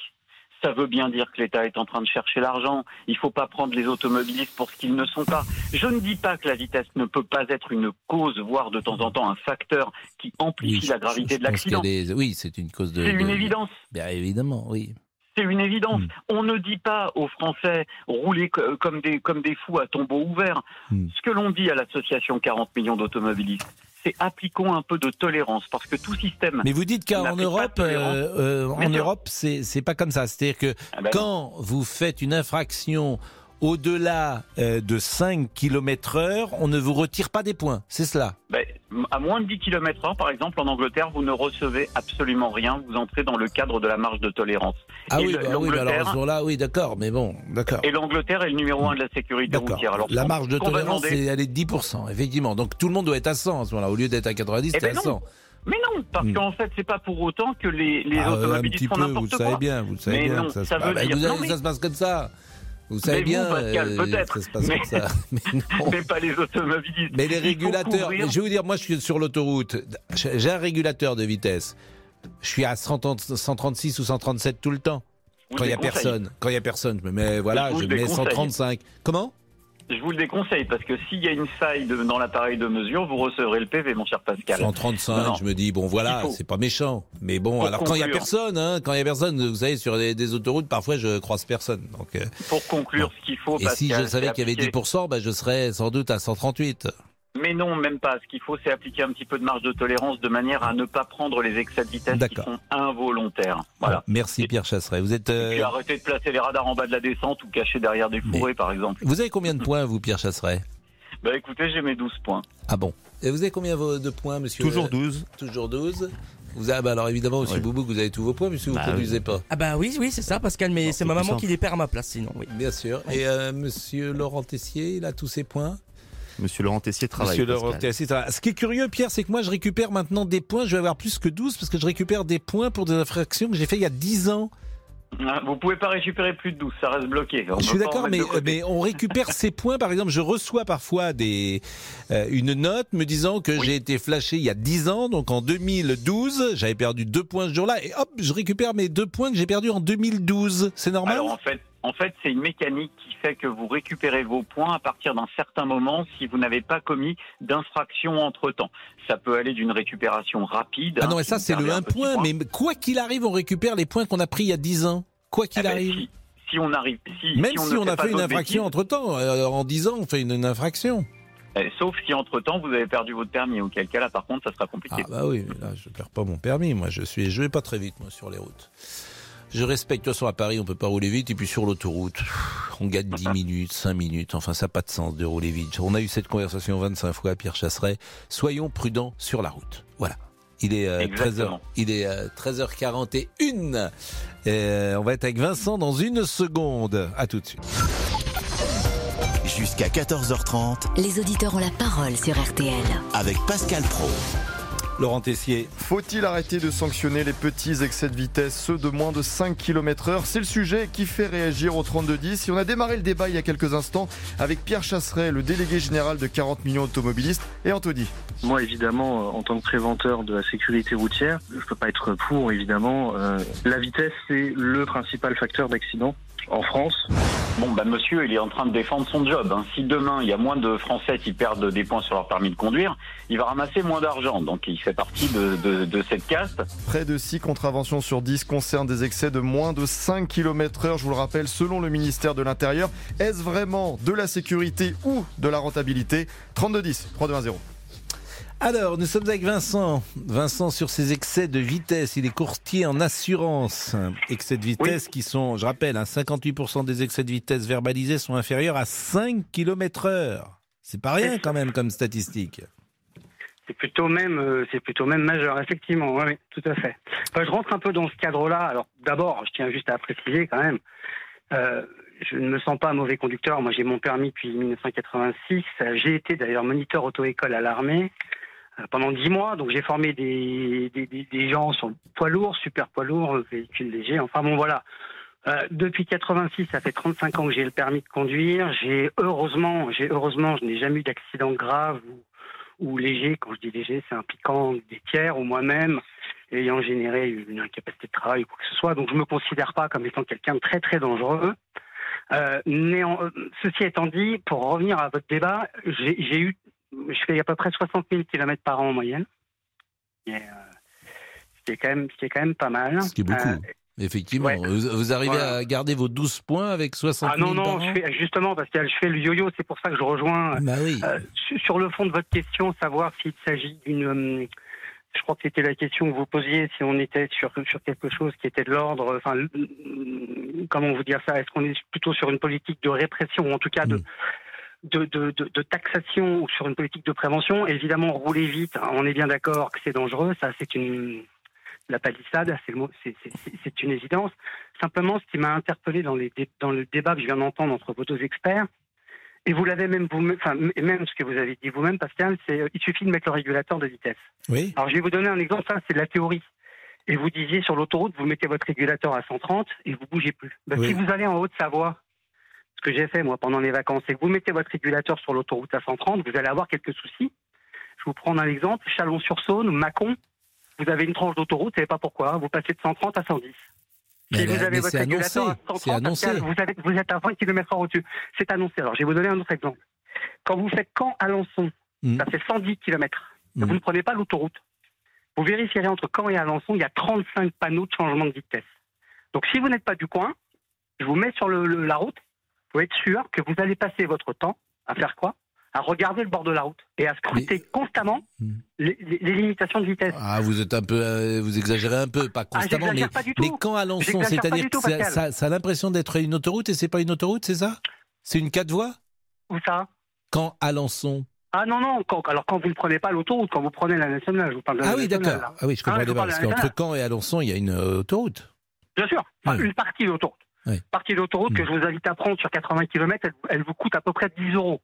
Ça veut bien dire que l'État est en train de chercher l'argent. Il ne faut pas prendre les automobilistes pour ce qu'ils ne sont pas. Je ne dis pas que la vitesse ne peut pas être une cause, voire de temps en temps un facteur qui amplifie la gravité de l'accident. Oui, c'est une cause de... C'est une évidence. Bien évidemment, oui. C'est une évidence. On ne dit pas aux Français rouler comme des fous à tombeau ouvert. Ce que l'on dit à l'association 40 millions d'automobilistes, c'est appliquons un peu de tolérance, parce que tout système... Mais vous dites qu'en Europe, c'est pas comme ça. C'est-à-dire que quand vous faites une infraction au-delà de 5 km/h, on ne vous retire pas des points, c'est cela? À moins de 10 km/h, par exemple, en Angleterre, vous ne recevez absolument rien, vous entrez dans le cadre de la marge de tolérance. Alors à ce jour-là, oui, d'accord, mais bon, d'accord. Et l'Angleterre est le numéro 1 de la sécurité routière. Alors, la marge de tolérance, elle est de 10%, effectivement. Donc tout le monde doit être à 100, voilà, au lieu d'être à 90, c'est à 100. Mais non, parce qu'en fait, c'est pas pour autant que les automobilistes font n'importe quoi. Vous le savez bien. Ça se passe comme ça. Vous savez Pascal, peut-être, ça se passe comme ça. Mais pas les automobilistes. Mais les régulateurs, je vais vous dire, moi je suis sur l'autoroute, j'ai un régulateur de vitesse, je suis à 136 ou 137 tout le temps. Quand il n'y a personne, je me mets, je mets 135. Comment ? Je vous le déconseille, parce que s'il y a une faille dans l'appareil de mesure, vous recevrez le PV, mon cher Pascal. 135, non. Je me dis, c'est pas méchant. Mais bon, quand il n'y a personne, vous savez, sur des autoroutes, parfois, je croise personne. Donc, pour conclure, ce qu'il faut, Pascal... Et si je savais qu'il y avait 10%, je serais sans doute à 138. Mais non, même pas. Ce qu'il faut, c'est appliquer un petit peu de marge de tolérance de manière à ne pas prendre les excès de vitesse qui sont involontaires. Voilà. Merci Pierre Chasserey. Vous êtes... Et puis arrêtez de placer les radars en bas de la descente ou cacher derrière des fourrés, par exemple. Vous avez combien de points, vous, Pierre Chasserey ? Écoutez, j'ai mes 12 points. Ah bon. Et vous avez combien de points, monsieur ? Toujours 12. Toujours 12. Vous avez, alors évidemment, monsieur Boubou, que vous avez tous vos points, mais si vous ne produisez pas. Oui, c'est ça, Pascal, mais c'est ma maman qui les perd à ma place, sinon. Oui. Bien sûr. Et monsieur Laurent Tessier, il a tous ses points ? Monsieur Laurent Tessier travaille. Ce qui est curieux, Pierre, c'est que moi, je récupère maintenant des points. Je vais avoir plus que 12 parce que je récupère des points pour des infractions que j'ai fait il y a 10 ans. Vous ne pouvez pas récupérer plus de 12, ça reste bloqué. Je suis d'accord, mais on récupère ces points. Par exemple, je reçois parfois une note me disant que j'ai été flashé il y a 10 ans. Donc en 2012, j'avais perdu 2 points ce jour-là. Et hop, je récupère mes 2 points que j'ai perdus en 2012. C'est normal ? Alors en fait, c'est une mécanique qui fait que vous récupérez vos points à partir d'un certain moment si vous n'avez pas commis d'infraction entre-temps. Ça peut aller d'une récupération rapide... Ah non, mais ça, c'est le 1 point, mais quoi qu'il arrive, on récupère les points qu'on a pris il y a 10 ans. Quoi qu'il arrive. Même si on a fait une infraction entre-temps, en 10 ans, on fait une infraction. Sauf si entre-temps, vous avez perdu votre permis, auquel cas, là, par contre, ça sera compliqué. Ah bah oui, mais là, je ne perds pas mon permis. Moi, je vais pas très vite, moi, sur les routes. Je respecte, de toute façon, à Paris, on peut pas rouler vite, et puis sur l'autoroute, on gagne 10 minutes, 5 minutes, enfin, ça n'a pas de sens de rouler vite. On a eu cette conversation 25 fois à Pierre Chasserey. Soyons prudents sur la route. Voilà. Il est 13h41. On va être avec Vincent dans une seconde. À tout de suite. Jusqu'à 14h30. Les auditeurs ont la parole sur RTL. Avec Pascal Praud. Laurent Tessier. Faut-il arrêter de sanctionner les petits excès de vitesse, ceux de moins de 5 km/h ? C'est le sujet qui fait réagir au 32-10. Et on a démarré le débat il y a quelques instants avec Pierre Chasserey, le délégué général de 40 millions d'automobilistes, et Anthony. Moi, évidemment, en tant que préventeur de la sécurité routière, je ne peux pas être pour, évidemment. La vitesse, c'est le principal facteur d'accident en France. Bon, ben monsieur, il est en train de défendre son job. Hein. Si demain, il y a moins de Français qui perdent des points sur leur permis de conduire, il va ramasser moins d'argent. Donc, il fait partie de cette caste. Près de 6 contraventions sur 10 concernent des excès de moins de 5 km/h. Je vous le rappelle, selon le ministère de l'Intérieur, est-ce vraiment de la sécurité ou de la rentabilité ? 3210, 3210. Alors, nous sommes avec Vincent. Vincent, sur ses excès de vitesse, il est courtier en assurance. Excès de vitesse qui sont, je rappelle, 58% des excès de vitesse verbalisés sont inférieurs à 5 km/h. C'est pas rien quand même comme statistique. C'est plutôt même majeur, effectivement. Oui, tout à fait. Enfin, je rentre un peu dans ce cadre-là. Alors, d'abord, je tiens juste à préciser quand même. Je ne me sens pas un mauvais conducteur. Moi, j'ai mon permis depuis 1986. J'ai été d'ailleurs moniteur auto-école à l'armée. Pendant 10 mois, donc j'ai formé des gens sur le poids lourd, super poids lourd, véhicules légers, enfin bon voilà. Depuis 86, ça fait 35 ans que j'ai le permis de conduire. Heureusement, je n'ai jamais eu d'accident grave ou léger. Quand je dis léger, c'est impliquant des tiers ou moi-même, ayant généré une incapacité de travail ou quoi que ce soit. Donc je ne me considère pas comme étant quelqu'un de très très dangereux. Ceci étant dit, pour revenir à votre débat, je fais à peu près 60 000 km par an en moyenne. C'était quand même pas mal. Ce qui est beaucoup, effectivement. Ouais. Vous arrivez à garder vos 12 points avec 60 000 par an ? Non, justement, parce que je fais le yo-yo, c'est pour ça que je rejoins. Bah oui. Sur le fond de votre question, savoir s'il s'agit d'une... je crois que c'était la question que vous posiez, si on était sur quelque chose qui était de l'ordre... Enfin, comment vous dire ça ? Est-ce qu'on est plutôt sur une politique de répression, ou en tout cas de taxation ou sur une politique de prévention. Évidemment, rouler vite, on est bien d'accord que c'est dangereux, ça c'est la palissade, c'est une évidence. Simplement, ce qui m'a interpellé dans le débat que je viens d'entendre entre vos deux experts, et vous l'avez même vous-même, enfin même ce que vous avez dit vous-même, Pascal, c'est il suffit de mettre le régulateur de vitesse. Oui. Alors je vais vous donner un exemple, ça c'est de la théorie. Et vous disiez sur l'autoroute, vous mettez votre régulateur à 130 et vous bougez plus. Si vous allez en Haute-Savoie, ce que j'ai fait moi pendant les vacances, c'est que vous mettez votre régulateur sur l'autoroute à 130, vous allez avoir quelques soucis. Je vous prends un exemple, Chalon-sur-Saône, Mâcon, vous avez une tranche d'autoroute, vous ne savez pas pourquoi, vous passez de 130 à 110. Si vous avez votre régulateur à 130, vous êtes à 20 km/h au-dessus. C'est annoncé. Alors, je vais vous donner un autre exemple. Quand vous faites Caen-Alençon, ça fait 110 km. Vous ne prenez pas l'autoroute. Vous vérifierez entre Caen et Alençon, il y a 35 panneaux de changement de vitesse. Donc, si vous n'êtes pas du coin, je vous mets sur la route. Vous êtes sûr que vous allez passer votre temps à faire quoi ? À regarder le bord de la route et à scruter constamment les limitations de vitesse. Ah, vous êtes un peu, vous exagérez un peu, pas constamment, mais quand Alençon, c'est-à-dire que ça a l'impression d'être une autoroute et c'est pas une autoroute, c'est ça ? C'est une 4 voies ? Où ça ? Quand Alençon. Ah non, quand vous ne prenez pas l'autoroute, quand vous prenez la nationale, je vous parle de la nationale. Ah oui, d'accord. Ah oui, je comprends bien parce qu'entre Caen et Alençon, il y a une autoroute. Bien sûr, une partie de l'autoroute. Oui. Partie de l'autoroute que je vous invite à prendre sur 80 km, elle vous coûte à peu près 10 €.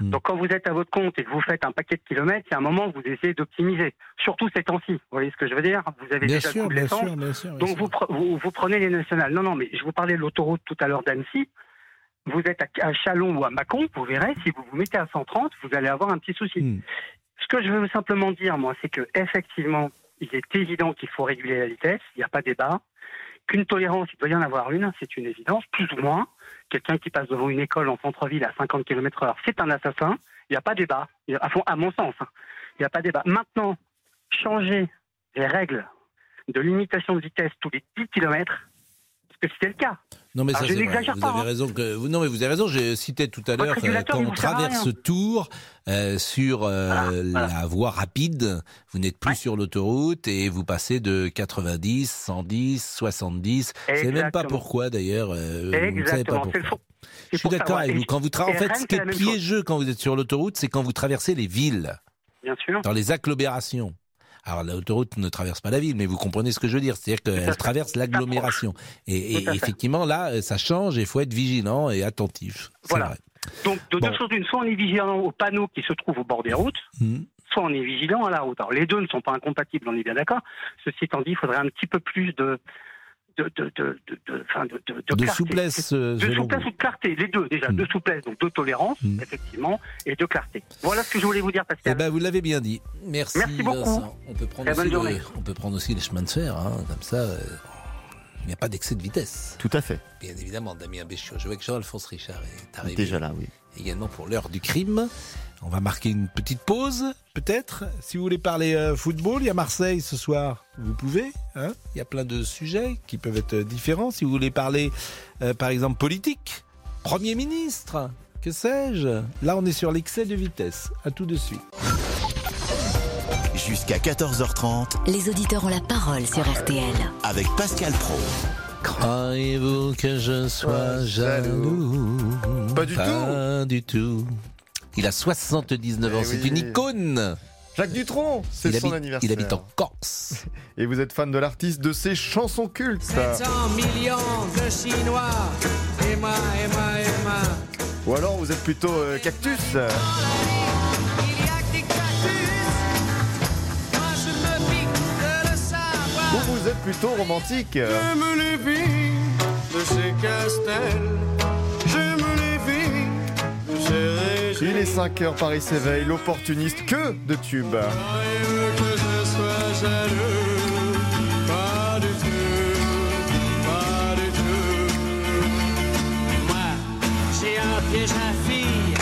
Donc quand vous êtes à votre compte et que vous faites un paquet de kilomètres, il y a un moment où vous essayez d'optimiser. Surtout ces temps-ci, vous voyez ce que je veux dire ? Vous avez déjà le coup de l'essence, donc vous prenez les nationales. Non, mais je vous parlais de l'autoroute tout à l'heure d'Annecy. Vous êtes à Châlons ou à Mâcon, vous verrez, si vous vous mettez à 130, vous allez avoir un petit souci. Ce que je veux simplement dire, moi, c'est que effectivement, il est évident qu'il faut réguler la vitesse, il n'y a pas débat. Qu'une tolérance, il doit y en avoir une, c'est une évidence, plus ou moins. Quelqu'un qui passe devant une école en centre-ville à 50 km/h, c'est un assassin, il n'y a pas débat, à mon sens, il n'y a pas débat. Maintenant, changer les règles de limitation de vitesse tous les 10 km, parce que c'était le cas. Non mais je n'exagère pas. Vous avez raison vous avez raison, je citais tout à l'heure quand on traverse Tours sur la voie rapide, vous n'êtes plus sur l'autoroute et vous passez de 90, 110, 70. Exactement. Je ne sais même pas pourquoi d'ailleurs, vous ne savez pas pourquoi. Je suis d'accord avec vous. En fait, ce qui est piégeux quand vous êtes sur l'autoroute, c'est quand vous traversez les villes. Bien sûr. Dans les agglomérations. Alors l'autoroute ne traverse pas la ville, mais vous comprenez ce que je veux dire, c'est-à-dire qu'elle traverse l'agglomération. Et effectivement, là, ça change et il faut être vigilant et attentif. Voilà. Vrai. Donc, deux choses d'une, soit on est vigilant aux panneaux qui se trouvent au bord des routes, soit on est vigilant à la route. Alors les deux ne sont pas incompatibles, on est bien d'accord. Ceci étant dit, il faudrait un petit peu plus de souplesse, ou de clarté, les deux déjà, de souplesse, donc de tolérance, effectivement, et de clarté. Voilà ce que je voulais vous dire, Pascal. Eh ben, vous l'avez bien dit. Merci beaucoup. Vincent. On peut prendre aussi les chemins de fer, comme ça. Il n'y a pas d'excès de vitesse. Tout à fait. Bien évidemment, Damien Béchiaux. Je vois que Jean-Alphonse Richard est arrivé. Déjà là, oui. Également pour l'heure du crime. On va marquer une petite pause, peut-être. Si vous voulez parler football, il y a Marseille ce soir. Vous pouvez. Hein, il y a plein de sujets qui peuvent être différents. Si vous voulez parler, par exemple, politique, Premier ministre, que sais-je. Là, on est sur l'excès de vitesse. À tout de suite. Jusqu'à 14h30, les auditeurs ont la parole sur RTL. Avec Pascal Praud. Croyez-vous que je sois jaloux ? Pas du tout. Pas du tout. Il a 79 ans, oui. C'est une icône. Jacques Dutronc, son anniversaire. Il habite en Corse. Et vous êtes fan de l'artiste, de ses chansons cultes. 700 millions de Chinois. Et moi. Ou alors vous êtes plutôt cactus. Vous êtes plutôt romantique. Je me lévis de ces castels. Je me lévis de ces régions. Il est 5h, Paris s'éveille, l'opportuniste que de tubes. Que je sois jaloux. Pas du tout, pas du tout. Moi, j'ai un piège à fille,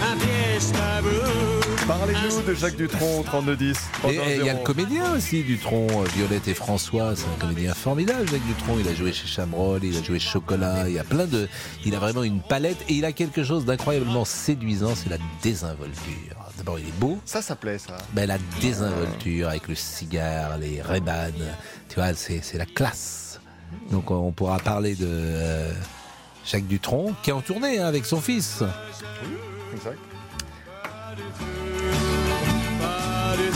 un piège tabou. Parlez-nous de Jacques Dutronc, 32-10. Et il y a le comédien aussi, Dutronc, Violette et François. C'est un comédien formidable, Jacques Dutronc. Il a joué chez Chabrol, il a joué chez Chocolat. Il y a plein de. Il a vraiment une palette et il a quelque chose d'incroyablement séduisant, c'est la désinvolture. D'abord, il est beau. Ça plaît, ça. Ben, la désinvolture avec le cigare, les Ray-Ban. Tu vois, c'est la classe. Donc, on pourra parler de Jacques Dutronc, qui est en tournée avec son fils. Exact.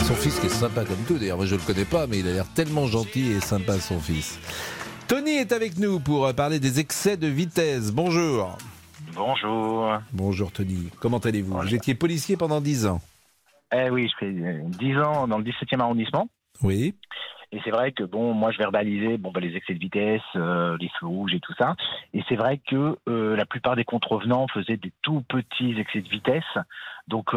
Son fils qui est sympa comme tout, d'ailleurs moi je le connais pas mais il a l'air tellement gentil et sympa son fils. Tony est avec nous pour parler des excès de vitesse, bonjour. Bonjour. Bonjour Tony, comment allez-vous? Bonjour. Vous étiez policier pendant 10 ans. Oui, je fais 10 ans dans le 17e arrondissement. Oui. Et c'est vrai que moi je verbalisais les excès de vitesse, les feux rouges et tout ça. Et c'est vrai que la plupart des contrevenants faisaient des tout petits excès de vitesse. Donc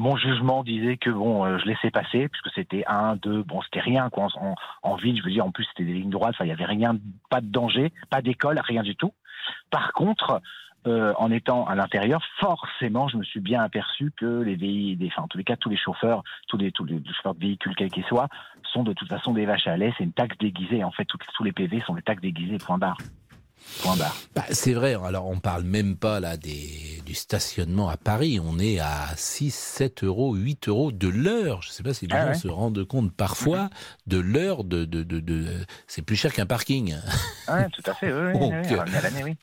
mon jugement disait que je laissais passer puisque c'était 1, 2, c'était rien quoi. En ville, je veux dire, en plus c'était des lignes droites, il y avait rien, pas de danger, pas d'école, rien du tout. Par contre, en étant à l'intérieur, forcément, je me suis bien aperçu que tous les chauffeurs, tous les chauffeurs de véhicules quels qu'ils soient, sont de toute façon des vaches à lait. C'est une taxe déguisée. En fait, tous les PV sont des taxes déguisées. Point barre. C'est vrai, alors on parle même pas là du stationnement à Paris, on est à 6, 7 euros, 8 euros de l'heure, je sais pas si les gens se rendent compte parfois de l'heure, de c'est plus cher qu'un parking. Ouais, tout à fait, oui.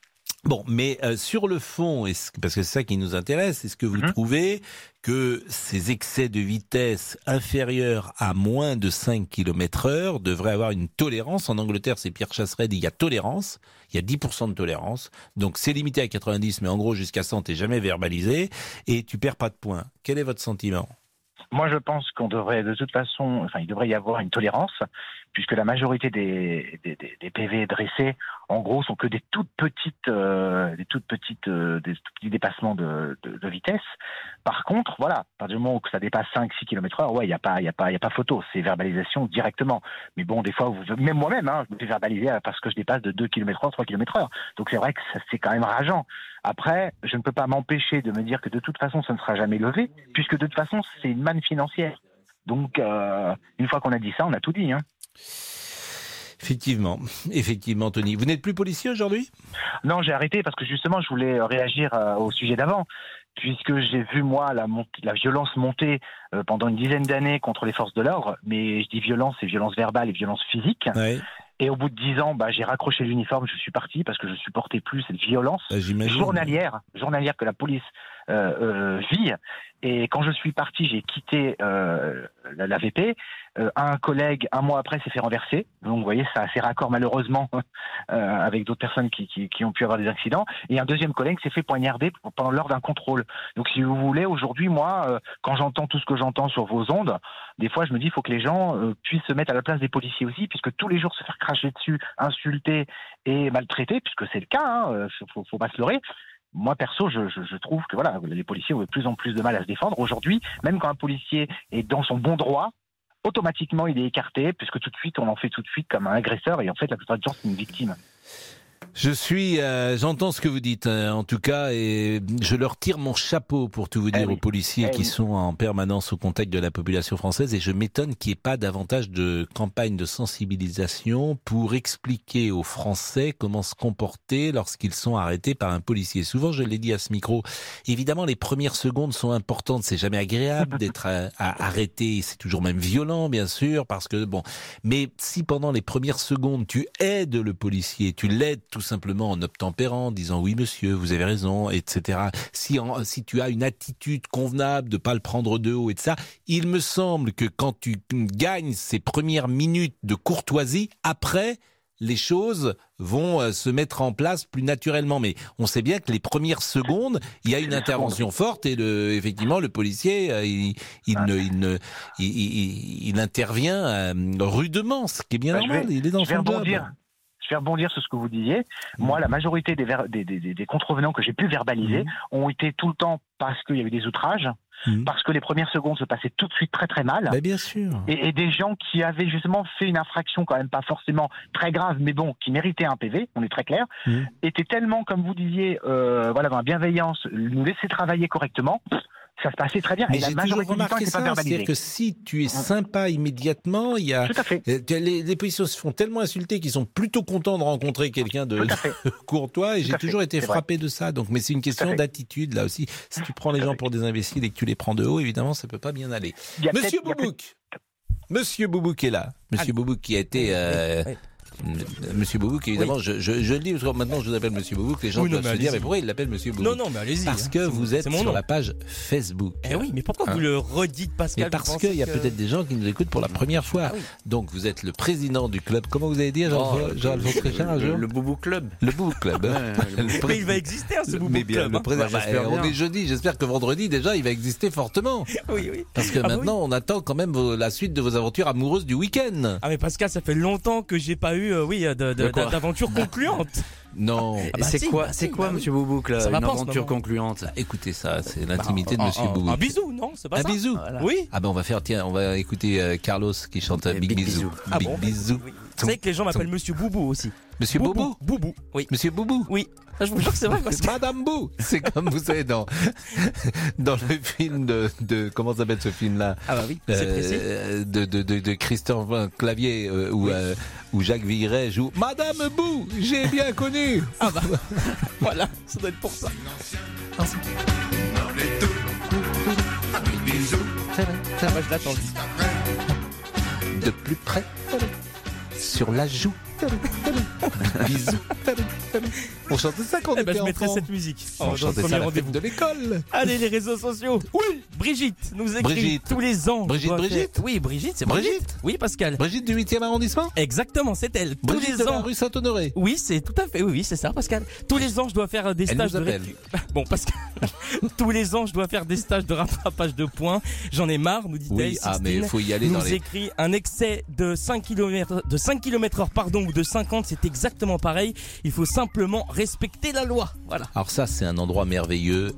Bon, mais sur le fond, parce que c'est ça qui nous intéresse, est-ce que vous trouvez que ces excès de vitesse inférieurs à moins de 5 km/h devraient avoir une tolérance? En Angleterre, c'est Pierre Chasserey dit qu'il y a tolérance, il y a 10% de tolérance, donc c'est limité à 90, mais en gros jusqu'à 100, t'es jamais verbalisé, et tu perds pas de points. Quel est votre sentiment ? Moi, je pense qu'on devrait, de toute façon, il devrait y avoir une tolérance, puisque la majorité des PV dressés, en gros, sont que des tout petits dépassements de vitesse. Par contre, voilà, à partir du moment où ça dépasse 5-6 km/h, il y a pas photo, c'est verbalisation directement. Mais bon, des fois, même moi-même, je me fais verbaliser parce que je dépasse de 2 km/h, 3 km/h. Donc c'est vrai que ça, c'est quand même rageant. Après, je ne peux pas m'empêcher de me dire que de toute façon, ça ne sera jamais levé, puisque de toute façon, c'est une manne financière. Donc, une fois qu'on a dit ça, on a tout dit. Effectivement, Tony. Vous n'êtes plus policier aujourd'hui ? Non, j'ai arrêté parce que justement, je voulais réagir au sujet d'avant, puisque j'ai vu, moi, la violence monter pendant une dizaine d'années contre les forces de l'ordre, mais je dis violence, c'est violence verbale et violence physique. Oui. Et au bout de 10 ans, j'ai raccroché l'uniforme, je suis parti parce que je supportais plus cette violence journalière que la police vit. Et quand je suis parti, j'ai quitté l'AVP. Un collègue, un mois après, s'est fait renverser. Donc, vous voyez, ça a ses raccords malheureusement avec d'autres personnes qui ont pu avoir des accidents. Et un deuxième collègue s'est fait poignarder lors d'un contrôle. Donc, si vous voulez, aujourd'hui, moi, quand j'entends tout ce que j'entends sur vos ondes, des fois, je me dis, il faut que les gens puissent se mettre à la place des policiers aussi, puisque tous les jours, se faire cracher dessus, insulter et maltraiter, puisque c'est le cas, faut pas se leurrer. Moi, perso, je trouve que les policiers ont de plus en plus de mal à se défendre. Aujourd'hui, même quand un policier est dans son bon droit, automatiquement il est écarté, puisque tout de suite on en fait tout de suite comme un agresseur, et en fait la plupart du temps c'est une victime. J'entends ce que vous dites, en tout cas, et je leur tire mon chapeau pour tout vous dire aux policiers qui sont en permanence au contact de la population française, et je m'étonne qu'il n'y ait pas davantage de campagnes de sensibilisation pour expliquer aux Français comment se comporter lorsqu'ils sont arrêtés par un policier. Souvent, je l'ai dit à ce micro, évidemment, les premières secondes sont importantes, c'est jamais agréable d'être arrêté, c'est toujours même violent, bien sûr, parce que bon, mais si pendant les premières secondes, tu aides le policier, tu l'aides tout simplement en obtempérant, en disant oui monsieur, vous avez raison, etc. Si tu as une attitude convenable de pas le prendre de haut et de ça, il me semble que quand tu gagnes ces premières minutes de courtoisie, après les choses vont se mettre en place plus naturellement. Mais on sait bien que les premières secondes, il y a une intervention forte et effectivement le policier il intervient rudement, ce qui est bien normal. Il est dans son job. Je vais rebondir sur ce que vous disiez. Moi, la majorité des contrevenants que j'ai pu verbaliser ont été tout le temps parce qu'il y avait des outrages, parce que les premières secondes se passaient tout de suite très très mal. Bah, bien sûr. Et des gens qui avaient justement fait une infraction quand même pas forcément très grave, mais bon, qui méritaient un PV, on est très clair, étaient tellement, comme vous disiez, dans la bienveillance, nous laisser travailler correctement. Ça se passait très bien. Mais et j'ai toujours remarqué ça, c'est-à-dire que si tu es sympa immédiatement, il y a les policiers se font tellement insulter qu'ils sont plutôt contents de rencontrer quelqu'un de courtois. Et j'ai toujours été frappé de ça. Donc, mais c'est une question d'attitude là aussi. Si tu prends les gens pour des imbéciles et que tu les prends de haut, évidemment, ça peut pas bien aller. Monsieur Boubou qui est là. Monsieur Boubou qui a été. Monsieur Boubou, évidemment, je le dis, parce que maintenant je vous appelle Monsieur Boubou, que les gens doivent se dire, mais pourquoi il l'appelle Monsieur Boubou ? Non, mais allez-y. Parce que vous êtes sur la page Facebook. Oui, mais pourquoi vous le redites, Pascal ? Mais parce qu'il y a peut-être des gens qui nous écoutent pour la première fois. Donc vous êtes le président du club, comment vous allez dire, Jean-Alphonse Richard ? Le Boubou Club. Le Boubou Club. Mais il va exister, ce Boubou Club. On est jeudi, j'espère que vendredi, déjà, il va exister fortement. Oui. Parce que maintenant, on attend quand même la suite de vos aventures amoureuses du week-end. Ah, mais Pascal, ça fait longtemps que j'ai pas eu d'aventure concluante. Non, c'est quoi Monsieur Boubou là, une aventure concluante. Écoutez ça, c'est l'intimité de Monsieur Boubou. Un bisou, non, c'est pas un ça. Un bisou. Voilà. Oui. Ah ben on va écouter Carlos qui chante Big Bisou. Big Bisou. Vous savez que les gens m'appellent Monsieur Boubou aussi. Monsieur Boubou. Boubou. Oui. Monsieur Boubou. Oui. Je vous jure que c'est vrai. Parce que... Madame Bou. C'est comme vous savez dans le film de comment s'appelle ce film là. Ah bah oui. C'est précis. De Christian Clavier où Jacques Villeret joue Madame Bou. J'ai bien connu. Ah bah voilà. Ça doit être pour ça. Merci. Ah bah je l'attends. De plus près. Sur la joue. Bisous. On chantait ça quand on était enfant. Je mettrai cette musique. On chantait ça à la fête de l'école. Allez, les réseaux sociaux. Oui. Brigitte nous écrit tous les ans. Brigitte. Oui, Brigitte, c'est Brigitte. Oui, Pascal. Brigitte du 8e arrondissement. Exactement, c'est elle. Tous les ans. Rue Saint-Honoré. Oui, c'est tout à fait. Oui, c'est ça, Pascal. Tous les ans, je dois faire des stages de rattrapage. Bon, Pascal. Tous les ans, je dois faire des stages de rattrapage de points. J'en ai marre, nous dit-elle. Oui, ah mais il faut y aller dans les. Nous écrit un excès de 5 km/h, ou de 50, c'est exactement pareil. Il faut simplement respecter la loi. Voilà. Alors ça, c'est un endroit merveilleux.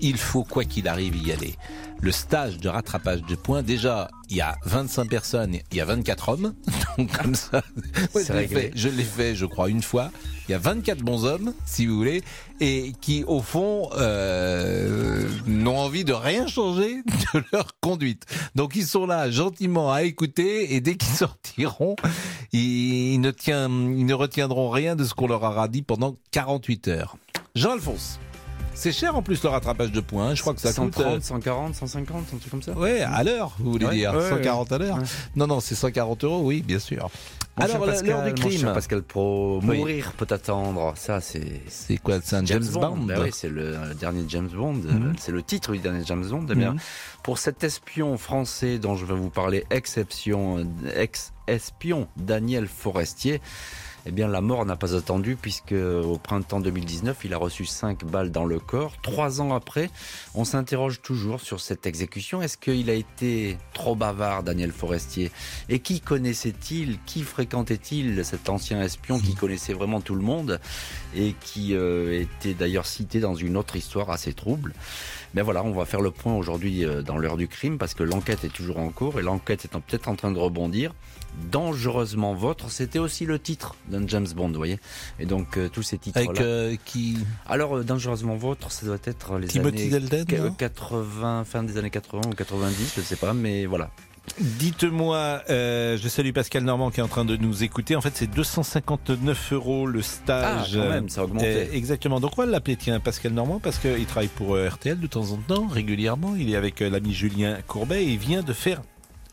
Il faut, quoi qu'il arrive, y aller. Le stage de rattrapage de points, déjà, il y a 25 personnes, il y a 24 hommes. Donc comme ça, je l'ai fait, je crois, une fois. Il y a 24 bons hommes, si vous voulez, et qui, au fond, n'ont envie de rien changer de leur conduite. Donc ils sont là, gentiment, à écouter, et dès qu'ils sortiront, ils ne retiendront rien de ce qu'on leur aura dit pendant 48 heures. Jean-Alphonse. C'est cher en plus le rattrapage de points, je crois que ça 130, coûte 130, 140, 150, un truc comme ça. Ouais, à l'heure, vous voulez dire 140 à l'heure. Ouais. Non, c'est 140 €, oui, bien sûr. Mon alors Pascal, l'heure du crime, Pascal Praud, mourir peut attendre. Ça c'est quoi, c'est un James Bond. Ben oui, c'est le dernier James Bond, c'est le titre du dernier James Bond. Eh bien, pour cet espion français dont je vais vous parler, ex-espion Daniel Forestier, eh bien la mort n'a pas attendu, puisque au printemps 2019, il a reçu 5 balles dans le corps. 3 ans après, on s'interroge toujours sur cette exécution. Est-ce qu'il a été trop bavard, Daniel Forestier? Et qui connaissait-il? Qui fréquentait-il? Cet ancien espion qui connaissait vraiment tout le monde et qui était d'ailleurs cité dans une autre histoire assez trouble. Mais voilà, on va faire le point aujourd'hui dans l'heure du crime, parce que l'enquête est toujours en cours et l'enquête est peut-être en train de rebondir. Dangereusement Vôtre, c'était aussi le titre d'un James Bond, vous voyez. Et donc tous ces titres-là. Avec qui? Alors Dangereusement Vôtre, ça doit être les années 80, fin des années 80 ou 90, je sais pas, mais voilà. Dites-moi, je salue Pascal Normand qui est en train de nous écouter. En fait, c'est 259 € le stage. Ah, quand même, ça a augmenté. Exactement. Donc, on va l'appeler, tiens, Pascal Normand, parce qu'il travaille pour RTL de temps en temps, régulièrement. Il est avec l'ami Julien Courbet. Il vient de faire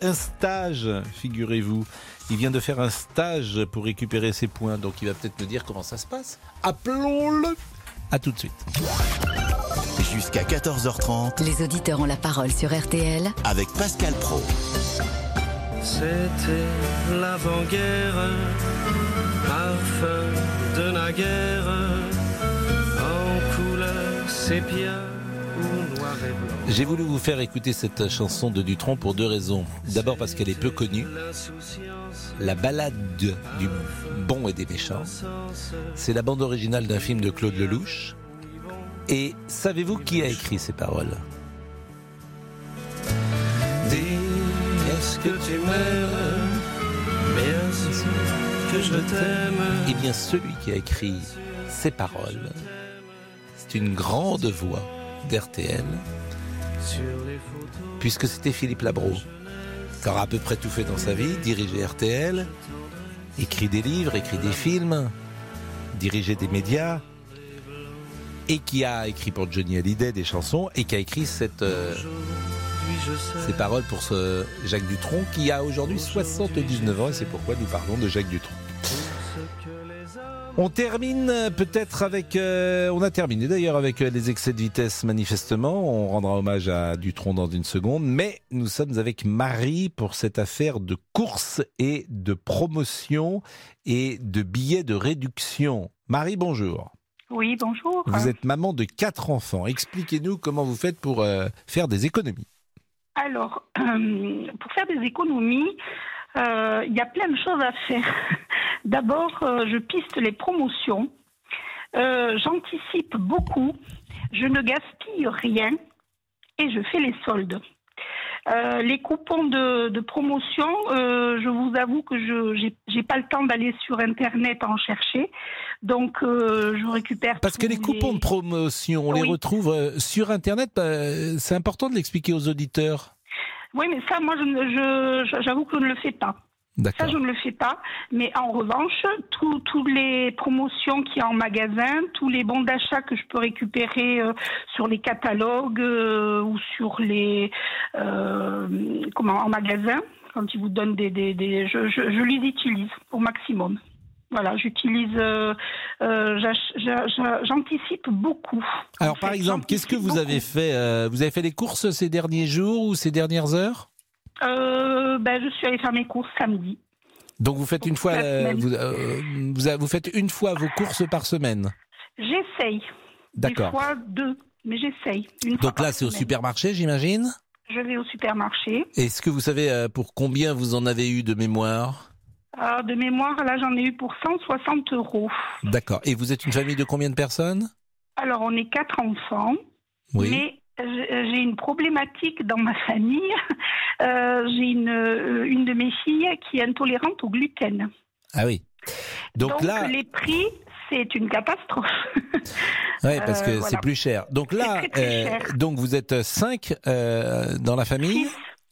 un stage, figurez-vous. Il vient de faire un stage pour récupérer ses points. Donc, il va peut-être nous dire comment ça se passe. Appelons-le. À tout de suite. Jusqu'à 14h30. Les auditeurs ont la parole sur RTL avec Pascal Praud. C'était l'avant-guerre, parfum de naguère, en couleur sépia ou noir et blanc. J'ai voulu vous faire écouter cette chanson de Dutronc pour 2 raisons. D'abord parce qu'elle est peu connue. La balade du bon et des méchants. C'est la bande originale d'un film de Claude Lelouch. Et savez-vous qui a écrit ces paroles? Dis, est-ce que tu m'aimes? Bien sûr que je t'aime. Et bien celui qui a écrit ces paroles, c'est une grande voix d'RTL, puisque c'était Philippe Labro, qui aura à peu près tout fait dans sa vie, dirigé RTL, écrit des livres, écrit des films, dirigé des médias, et qui a écrit pour Johnny Hallyday des chansons, et qui a écrit ces paroles pour ce Jacques Dutronc, qui a aujourd'hui 79 ans, et c'est pourquoi nous parlons de Jacques Dutronc. On termine peut-être avec... on a terminé d'ailleurs avec les excès de vitesse, manifestement. On rendra hommage à Dutronc dans une seconde. Mais nous sommes avec Marie pour cette affaire de course et de promotion et de billets de réduction. Marie, bonjour. Oui, bonjour. Vous êtes maman de 4 enfants. Expliquez-nous comment vous faites pour faire des économies. Alors, pour faire des économies, il y a plein de choses à faire. D'abord, je piste les promotions. J'anticipe beaucoup. Je ne gaspille rien. Et je fais les soldes. Les coupons de promotion, je vous avoue que j'ai pas le temps d'aller sur Internet en chercher. Donc, je récupère... Parce que les coupons de promotion, on les retrouve sur Internet. Bah, c'est important de l'expliquer aux auditeurs. Oui, mais ça, moi, j'avoue que je ne le fais pas. D'accord. Ça, je ne le fais pas. Mais en revanche, toutes les promotions qu'il y a en magasin, tous les bons d'achat que je peux récupérer sur les catalogues ou sur les... en magasin, quand ils vous donnent des je les utilise au maximum. Voilà, j'anticipe beaucoup. Alors, par exemple, qu'est-ce que vous avez fait? Vous avez fait les courses ces derniers jours ou ces dernières heures? Je suis allée faire mes courses samedi. Donc, vous faites vous faites une fois vos courses par semaine? J'essaye. D'accord. Des fois 2, mais j'essaye. Donc là, c'est au supermarché, j'imagine? Je vais au supermarché. Est-ce que vous savez pour combien vous en avez eu de mémoire? De mémoire, là, j'en ai eu pour 160 €. D'accord. Et vous êtes une famille de combien de personnes? Alors, on est 4 enfants. Oui. Mais j'ai une problématique dans ma famille. J'ai une de mes filles qui est intolérante au gluten. Ah oui. Donc là... les prix, c'est une catastrophe. Oui, parce que c'est plus cher. Donc là, c'est très cher. Donc vous êtes 5 dans la famille?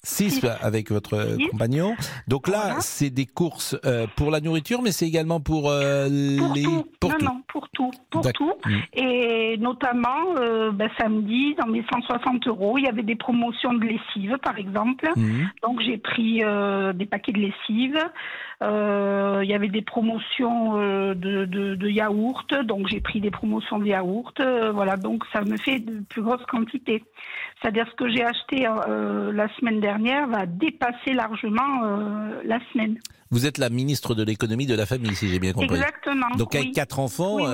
6 avec votre compagnon. Donc là, c'est des courses pour la nourriture, mais c'est également pour tout. Et notamment, samedi, dans mes 160 €, il y avait des promotions de lessive, par exemple. Mmh. Donc j'ai pris des paquets de lessive. Il y avait des promotions de yaourt, donc j'ai pris des promotions de yaourt. Donc ça me fait de plus grosses quantités. C'est-à-dire ce que j'ai acheté la semaine dernière. dernière va dépasser largement la semaine. Vous êtes la ministre de l'économie de la famille, si j'ai bien compris. Exactement. Donc oui. Avec 4 enfants, oui.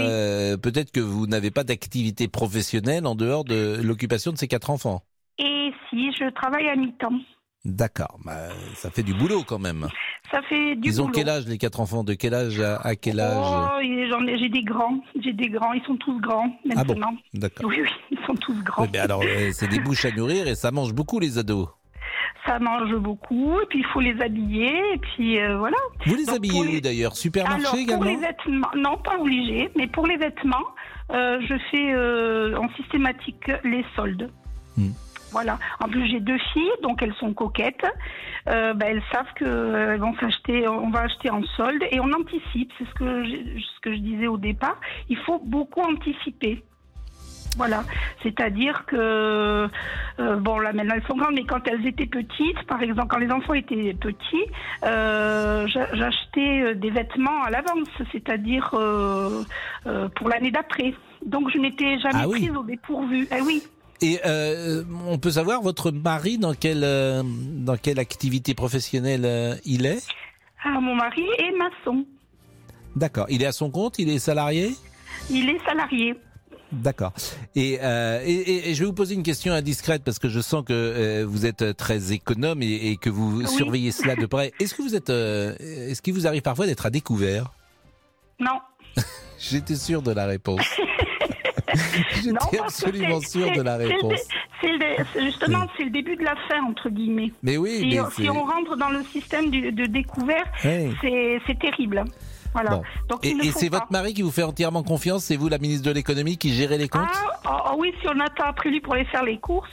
Peut-être que vous n'avez pas d'activité professionnelle en dehors de l'occupation de ces 4 enfants. Et si, je travaille à mi-temps. D'accord, bah, ça fait du boulot quand même. Ça fait du boulot. Ils ont quel âge, les 4 enfants? De quel âge à quel âge? J'ai des grands, ils sont tous grands maintenant. Ah bon, d'accord. Oui, ils sont tous grands. Oui, mais alors, c'est des bouches à nourrir et ça mange beaucoup les ados. Ça mange beaucoup, et puis il faut les habiller, et puis voilà. Vous les habillez où d'ailleurs? Supermarché alors, également? Pour les vêtements, non, pas obligé, mais pour les vêtements, je fais en systématique les soldes. Voilà. En plus, j'ai 2 filles, donc elles sont coquettes. Elles savent qu'elles vont s'acheter, on va acheter en solde et on anticipe. C'est ce que je disais au départ. Il faut beaucoup anticiper. Voilà. C'est-à-dire que, là maintenant elles sont grandes, mais quand elles étaient petites, par exemple, quand les enfants étaient petits, j'achetais des vêtements à l'avance, c'est-à-dire pour l'année d'après. Donc je n'étais jamais prise au dépourvu. Ah oui. Et on peut savoir, votre mari, dans quelle activité professionnelle il est? Alors, mon mari est maçon. D'accord. Il est à son compte? Il est salarié? Il est salarié. D'accord. Et je vais vous poser une question indiscrète, parce que je sens que vous êtes très économe et que vous surveillez cela de près. Est-ce qu'il vous arrive parfois d'être à découvert? Non. J'étais sûr de la réponse. J'étais absolument sûr de la réponse. C'est le début de la fin, entre guillemets. Mais oui, si on rentre dans le système de découvert, c'est terrible. Voilà. Bon. Donc, c'est votre mari qui vous fait entièrement confiance? C'est vous, la ministre de l'économie, qui gérez les comptes? Oui, si on attend après lui pour aller faire les courses.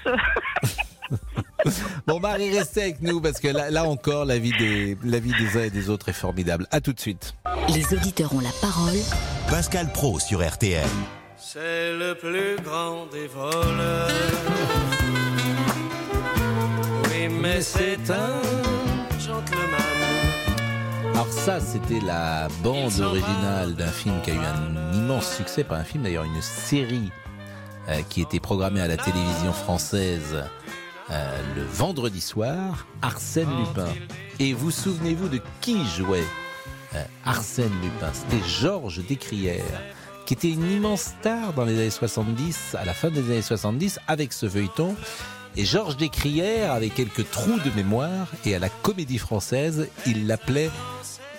Bon, Marie, restez avec nous, parce que là encore, la vie des uns et des autres est formidable. À tout de suite. Les auditeurs ont la parole. Pascal Praud sur RTL. C'est le plus grand des voleurs. Oui, mais c'est un gentleman. Alors ça, c'était la bande originale d'un film qui a eu un immense succès. Pas un film d'ailleurs, une série qui était programmée à la télévision française le vendredi soir, Arsène Lupin. Et vous souvenez-vous de qui jouait Arsène Lupin? C'était Georges Descrières, qui était une immense star dans les années 70, à la fin des années 70, avec ce feuilleton. Et Georges Descrières avait quelques trous de mémoire, et à la Comédie Française, il l'appelait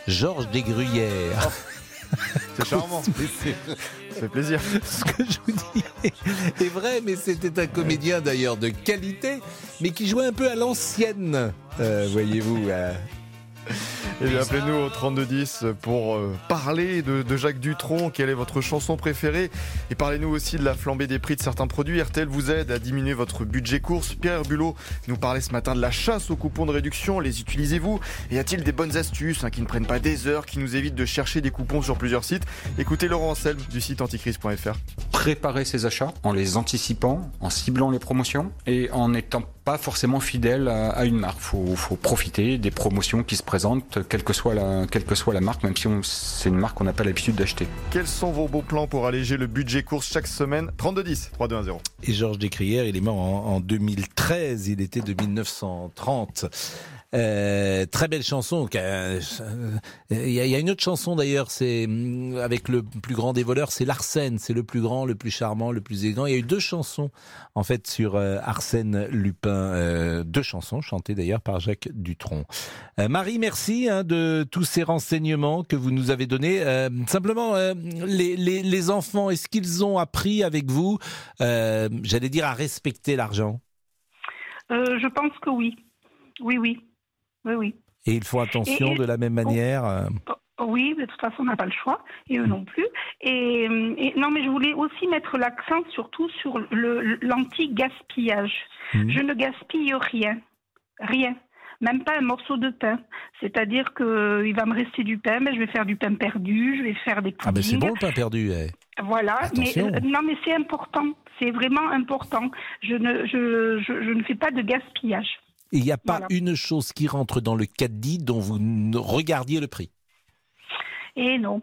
Georges Desgruyères. C'est charmant. Ça fait plaisir. Ce que je vous dis est vrai, mais c'était un comédien d'ailleurs de qualité, mais qui jouait un peu à l'ancienne, voyez-vous. Et bien, appelez-nous au 3210 pour parler de Jacques Dutronc. Quelle est votre chanson préférée? Et parlez-nous aussi de la flambée des prix de certains produits. RTL vous aide à diminuer votre budget course. Pierre Bulot nous parlait ce matin de la chasse aux coupons de réduction. Les utilisez-vous? Et y a-t-il des bonnes astuces qui ne prennent pas des heures, qui nous évitent de chercher des coupons sur plusieurs sites? Écoutez Laurent Anselme du site anticrise.fr. Préparer ses achats en les anticipant, en ciblant les promotions et en n'étant pas forcément fidèle à une marque. Faut profiter des promotions qui se présente, quelle que soit la marque, même si c'est une marque qu'on n'a pas l'habitude d'acheter. Quels sont vos beaux plans pour alléger le budget course chaque semaine? 3210, 3210. Et Georges Descrières, il est mort en 2013, il était de 1930. Très belle chanson. Il y a une autre chanson d'ailleurs, c'est avec le plus grand des voleurs, c'est l'Arsène, c'est le plus grand, le plus charmant, le plus élégant. Il y a eu 2 chansons en fait sur Arsène Lupin, 2 chansons chantées d'ailleurs par Jacques Dutronc. Marie, merci de tous ces renseignements que vous nous avez donnés. Simplement, les enfants, est-ce qu'ils ont appris avec vous, j'allais dire, à respecter l'argent? Je pense que oui. Oui. Et ils font attention de la même manière? Oui, de toute façon, on n'a pas le choix, et eux non plus. Non, mais je voulais aussi mettre l'accent surtout sur l'anti-gaspillage. Je ne gaspille rien. Même pas un morceau de pain. C'est-à-dire que il va me rester du pain, mais je vais faire du pain perdu, je vais faire des poudings. Ah ben c'est bon, le pain perdu. Voilà, attention. Mais c'est important. C'est vraiment important. Je ne fais pas de gaspillage. Il n'y a pas une chose qui rentre dans le caddie dont vous regardiez le prix? Et non.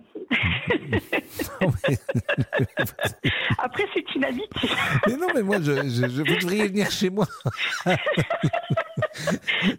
Après, c'est une habitude. Mais non, mais moi, vous devriez venir chez moi.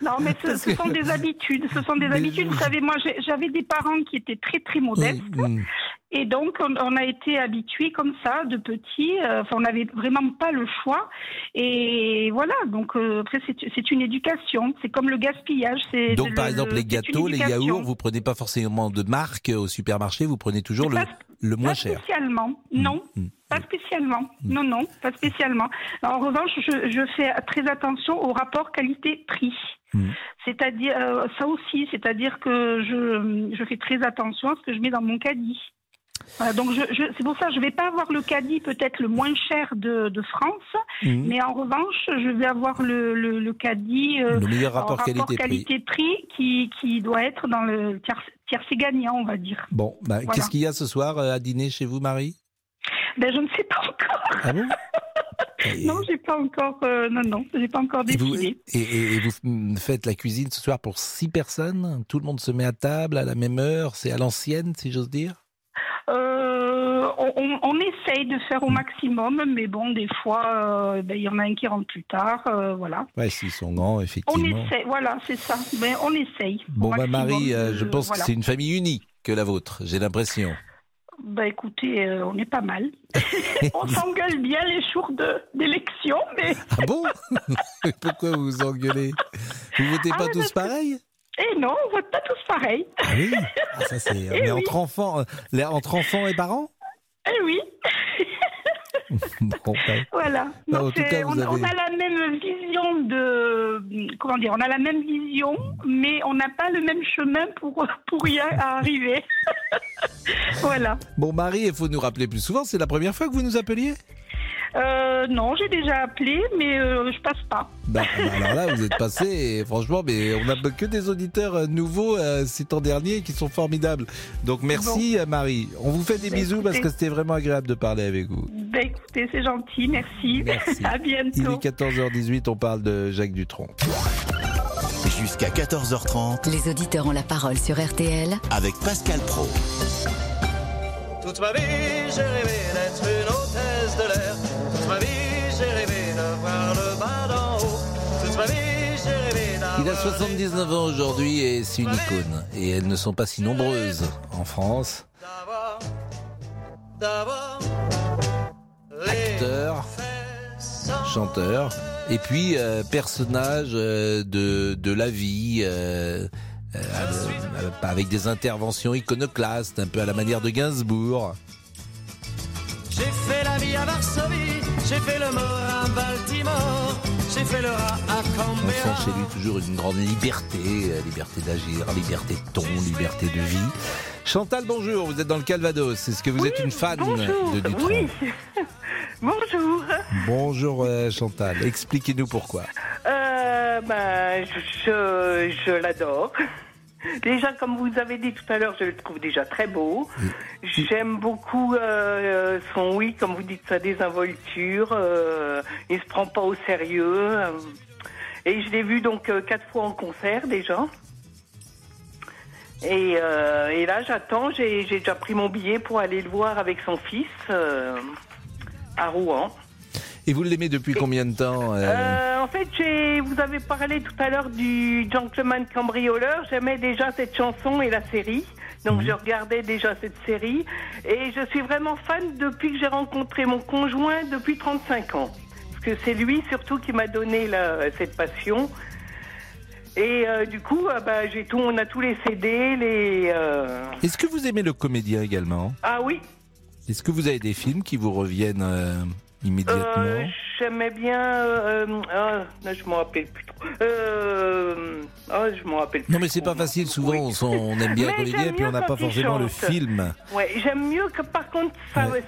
Non, mais ce sont des habitudes. Ce sont des habitudes. Vous savez, moi, j'avais des parents qui étaient très, très modestes. Mmh. Et donc, on a été habitués comme ça, de petits. On n'avait vraiment pas le choix. Et voilà. Donc, après, c'est une éducation. C'est comme le gaspillage. Donc, par exemple, les gâteaux, les yaourts, vous prenez pas forcément de marque au supermarché. Vous prenez toujours le moins cher. Pas spécialement. Non. Mmh. Pas spécialement. Non, non, pas spécialement. Alors, en revanche, je fais très attention au rapport qualité-prix. Mmh. C'est-à-dire, ça aussi, c'est-à-dire que je fais très attention à ce que je mets dans mon caddie. Voilà, donc, c'est pour ça, je ne vais pas avoir le caddie peut-être le moins cher de France, mais en revanche, je vais avoir le caddie, le meilleur rapport qualité-prix qui doit être dans le tiercé gagnant, on va dire. Bon, bah, voilà. Qu'est-ce qu'il y a ce soir à dîner chez vous, Marie ? Ben, je ne sais pas encore. Ah bon? Non, j'ai pas encore. Non, j'ai pas encore décidé. Et vous faites la cuisine ce soir pour 6 personnes. Tout le monde se met à table à la même heure. C'est à l'ancienne, si j'ose dire. On essaye de faire au maximum, mais bon, des fois, y en a un qui rentre plus tard, voilà. Ouais, s'ils sont grands, effectivement. On essaye, voilà, c'est ça. Mais on essaye. Bon, Marie, je pense que c'est une famille unique que la vôtre. J'ai l'impression. Bah écoutez, on est pas mal. On s'engueule bien les jours d'élection, mais... Ah bon? Pourquoi vous vous engueulez? Vous votez pas tous pareil? Eh non, on vote pas tous pareil. Ah oui? Ah, ça c'est... Mais oui. entre enfants et parents? Eh oui. Bon, voilà. Non, en tout cas, on a la même vision on a la même vision, mais on n'a pas le même chemin pour y arriver. Voilà. Bon, Marie, il faut nous rappeler plus souvent. C'est la première fois que vous nous appeliez? Non, j'ai déjà appelé, mais je passe pas. Alors là, vous êtes passé, franchement, mais on n'a que des auditeurs nouveaux ces temps derniers qui sont formidables. Donc merci Marie. On vous fait des bisous parce que c'était vraiment agréable de parler avec vous. Écoutez, c'est gentil, merci. À bientôt. Il est 14h18, on parle de Jacques Dutronc. Jusqu'à 14h30, les auditeurs ont la parole sur RTL avec Pascal Praud. Toute ma vie, j'ai rêvé d'être une hôtesse de l'air. Toute ma vie, j'ai rêvé de voir le bas d'en haut. Toute ma vie, j'ai rêvé d'avoir... Il a 79 ans aujourd'hui et c'est une icône. Et elles ne sont pas si nombreuses en France. Acteur, chanteur, et puis personnage de la vie... avec des interventions iconoclastes, un peu à la manière de Gainsbourg. J'ai fait la vie à Varsovie, j'ai fait le mort à Baltimore, j'ai fait le rat à Canberra. On sent chez lui toujours une grande liberté, liberté d'agir, liberté de ton, liberté de vie. Chantal, bonjour, vous êtes dans le Calvados, est-ce que vous êtes une fan de Dutronc? Oui, bonjour Chantal, expliquez-nous pourquoi. Je l'adore. Déjà, comme vous avez dit tout à l'heure, je le trouve déjà très beau. J'aime beaucoup son oui, comme vous dites, sa désinvolture. Il se prend pas au sérieux. Et je l'ai vu donc 4 fois en concert déjà. Et là, j'attends. J'ai déjà pris mon billet pour aller le voir avec son fils à Rouen. Et vous l'aimez depuis combien de temps En fait, vous avez parlé tout à l'heure du Gentleman Cambrioleur. J'aimais déjà cette chanson et la série. Donc, je regardais déjà cette série. Et je suis vraiment fan depuis que j'ai rencontré mon conjoint depuis 35 ans. Parce que c'est lui, surtout, qui m'a donné cette passion. Et du coup, on a tous les CD, Est-ce que vous aimez le comédien également? Ah oui. Est-ce que vous avez des films qui vous reviennent immédiatement? J'aimais bien. Je m'en rappelle plus trop. Je m'en rappelle plus. Non, mais c'est pas facile. Souvent, on aime bien comédien, puis on n'a pas forcément le film. Ouais, j'aime mieux que par contre,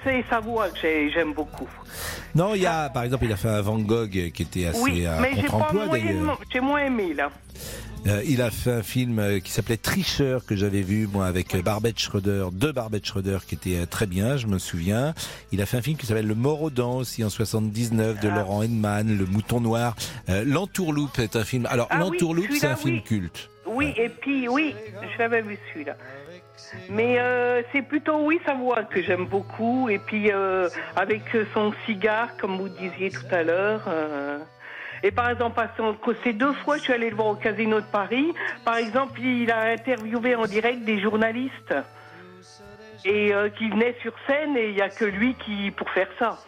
c'est sa voix que j'aime beaucoup. Non, il y a, par exemple, il a fait un Van Gogh qui était assez à contre-emploi d'ailleurs. J'ai moins aimé là. Il a fait un film qui s'appelait Tricheur, que j'avais vu moi avec Barbet Schroeder, qui était très bien, je me souviens. Il a fait un film qui s'appelle Le Mort aux dents aussi en 79 de Laurent Henneman, Le Mouton Noir. L'Entourloupe est un film. Alors l'Entourloupe, c'est un film culte. Oui, et puis je l'avais vu celui-là. Mais c'est plutôt sa voix que j'aime beaucoup, et puis avec son cigare, comme vous disiez tout à l'heure. Et par exemple, passant côté deux fois, je suis allé le voir au Casino de Paris. Par exemple, il a interviewé en direct des journalistes et qui venaient sur scène, et il n'y a que lui qui pour faire ça.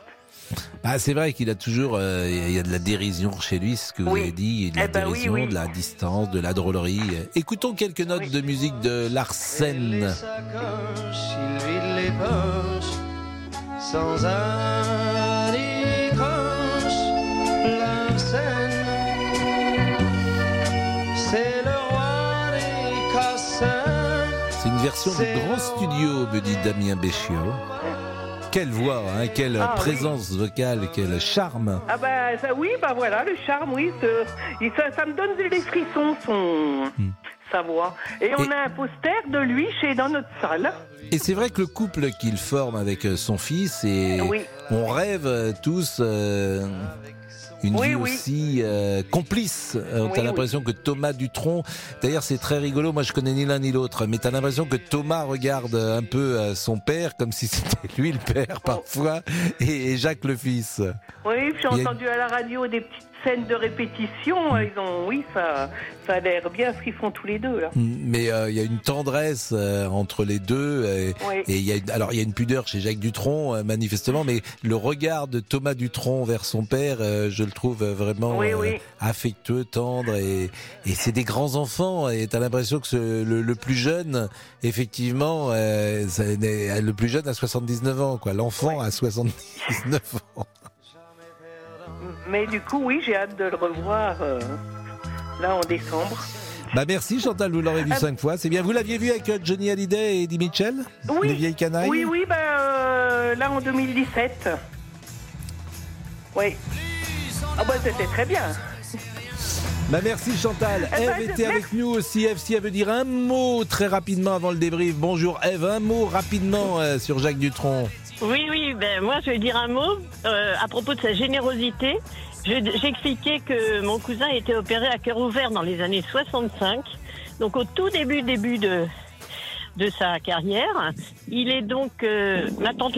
Ah, c'est vrai qu'il a toujours, il y a de la dérision chez lui, ce que vous avez dit, de la dérision, de la distance, de la drôlerie. Écoutons quelques notes de musique de l'Arsène. Sans un décroche, l'Arsène, c'est le roi des cassins. C'est une version du grand studio, me dit Damien Béchiaux. Quelle voix, hein, quelle présence vocale, quel charme. Ah bah ça, oui, bah voilà, le charme, oui, ça me donne des frissons, sa voix. Et on a un poster de lui dans notre salle. Et c'est vrai que le couple qu'il forme avec son fils, et on rêve tous une vie aussi complice. T'as l'impression que Thomas Dutronc, d'ailleurs c'est très rigolo, moi je connais ni l'un ni l'autre, mais t'as l'impression que Thomas regarde un peu son père, comme si c'était lui le père parfois, et Jacques le fils. Oui, j'ai entendu à la radio des petites scènes de répétition, ça a l'air bien ce qu'ils font tous les deux là. Mais il y a une tendresse entre les deux, et alors il y a une pudeur chez Jacques Dutronc manifestement, mais le regard de Thomas Dutronc vers son père, je le trouve vraiment affectueux, tendre, et c'est des grands enfants, et t'as l'impression que le plus jeune, effectivement, le plus jeune a 79 ans, quoi. L'enfant a 79 ans. Mais du coup, j'ai hâte de le revoir là en décembre. Bah merci Chantal, vous l'aurez vu 5 fois, c'est bien. Vous l'aviez vu avec Johnny Hallyday et Eddie Mitchell, les vieilles canailles. Oui, là en 2017. Oui. Ah bah c'était très bien. Bah merci Chantal. Eve était avec nous aussi. Eve, si elle veut dire un mot très rapidement avant le débrief. Bonjour Eve, un mot rapidement sur Jacques Dutronc. Oui, ben moi je vais dire un mot à propos de sa générosité. J'expliquais que mon cousin était opéré à cœur ouvert dans les années 65, donc au tout début de sa carrière. Il est donc ma tante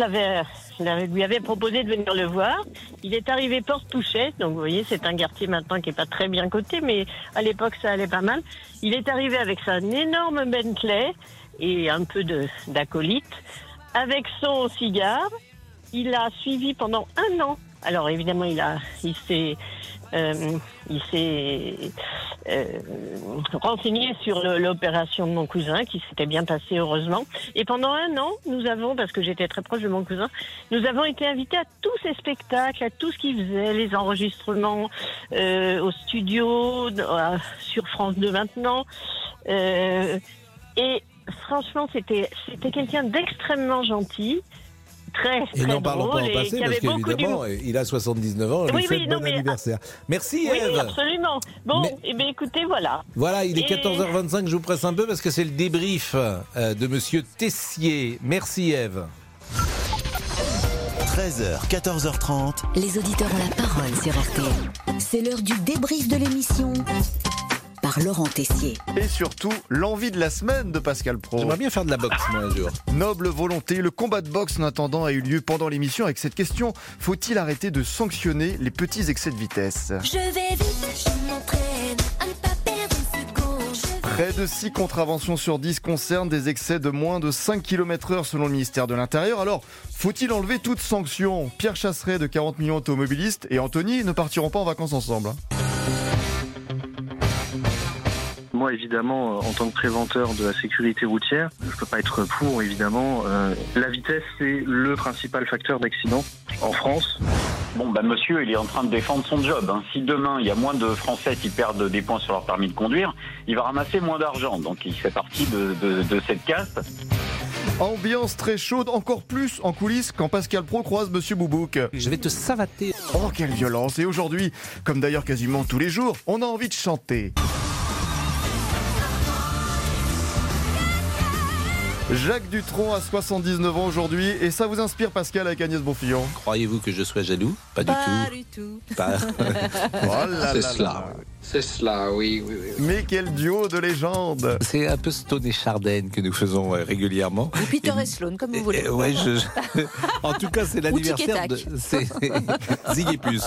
lui avait proposé de venir le voir. Il est arrivé porte Touchette, donc vous voyez c'est un quartier maintenant qui est pas très bien coté, mais à l'époque ça allait pas mal. Il est arrivé avec sa énorme Bentley et un peu d'acolyte. Avec son cigare, il a suivi pendant un an. Alors évidemment, il s'est renseigné sur l'opération de mon cousin, qui s'était bien passée heureusement. Et pendant un an, parce que j'étais très proche de mon cousin, nous avons été invités à tous ses spectacles, à tout ce qu'il faisait, les enregistrements au studio, sur France 2 maintenant. Et franchement, c'était quelqu'un d'extrêmement gentil, très drôle, parlons pas en passé, parce qu'évidemment, il a 79 ans, bon anniversaire. Merci Ève. Oui, absolument. Bon, écoutez, voilà. Voilà, il est 14h25, je vous presse un peu parce que c'est le débrief de Monsieur Tessier. Merci Ève. 13h, 14h30. Les auditeurs ont la parole sur RTL. C'est l'heure du débrief de l'émission. Par Laurent Tessier. Et surtout, l'envie de la semaine de Pascal Praud. J'aimerais bien faire de la boxe, moi, un jour. Noble volonté, le combat de boxe en attendant a eu lieu pendant l'émission avec cette question. Faut-il arrêter de sanctionner les petits excès de vitesse ? Je vais vite, je m'entraîne à ne pas perdre une seconde. Près de 6 contraventions sur 10 concernent des excès de moins de 5 km/h selon le ministère de l'Intérieur. Alors, faut-il enlever toute sanction ? Pierre Chasserey de 40 millions d'automobilistes et Anthony ne partiront pas en vacances ensemble. Moi, évidemment, en tant que préventeur de la sécurité routière, je ne peux pas être pour, évidemment. La vitesse, c'est le principal facteur d'accident en France. Bon, monsieur, il est en train de défendre son job. Hein. Si demain, il y a moins de Français qui perdent des points sur leur permis de conduire, il va ramasser moins d'argent. Donc, il fait partie de cette caste. Ambiance très chaude, encore plus en coulisses quand Pascal Praud croise Monsieur Boubou. Je vais te savater. Oh, quelle violence. Et aujourd'hui, comme d'ailleurs quasiment tous les jours, on a envie de chanter. Jacques Dutronc a 79 ans aujourd'hui, et ça vous inspire, Pascal, avec Agnès Bonfillon? Croyez-vous que je sois jaloux? Pas du tout. Pas... C'est cela, oui. Mais quel duo de légende! C'est un peu Stone et Charden que nous faisons régulièrement. Et Peter et Sloan, comme vous voulez. Ouais, en tout cas, c'est l'anniversaire de Zig et Puce.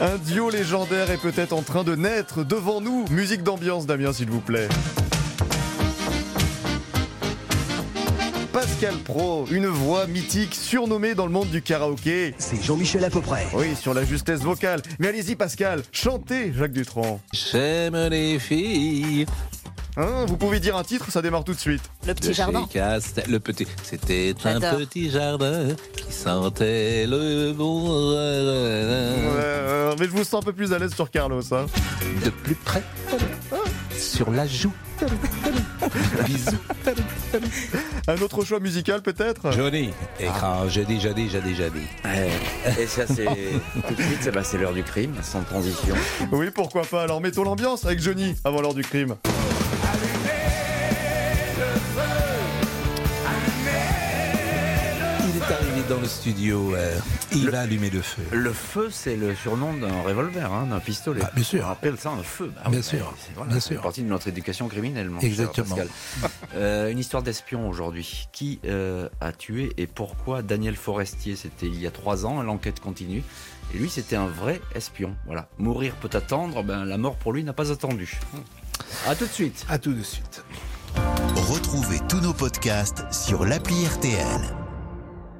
Un duo légendaire est peut-être en train de naître devant nous. Musique d'ambiance, Damien, s'il vous plaît. Pascal Praud, une voix mythique surnommée dans le monde du karaoké. C'est Jean-Michel à peu près. Oui, sur la justesse vocale. Mais allez-y, Pascal, chantez Jacques Dutronc. J'aime les filles. Hein, vous pouvez dire un titre, ça démarre tout de suite. Le petit jardin. C'était un petit jardin qui sentait le bon. Mais je vous sens un peu plus à l'aise sur Carlos. Hein. De plus près, sur la joue. Bisous. Un autre choix musical peut-être ? Johnny. Et quand je dis. Et ça c'est tout de suite, c'est l'heure du crime, sans transition. Oui, pourquoi pas. Alors mettons l'ambiance avec Johnny avant l'heure du crime. Dans le studio, il va allumer le feu. Le feu, c'est le surnom d'un revolver, hein, d'un pistolet. Ah, bien sûr. On appelle ça un feu. Ah, bien sûr. C'est une partie de notre éducation criminelle. Exactement. Une histoire d'espion aujourd'hui. Qui a tué et pourquoi Daniel Forestier? C'était il y a 3 ans. L'enquête continue. Et lui, c'était un vrai espion. Voilà. Mourir peut attendre. La mort pour lui n'a pas attendu. À tout de suite. Retrouvez tous nos podcasts sur l'appli RTL.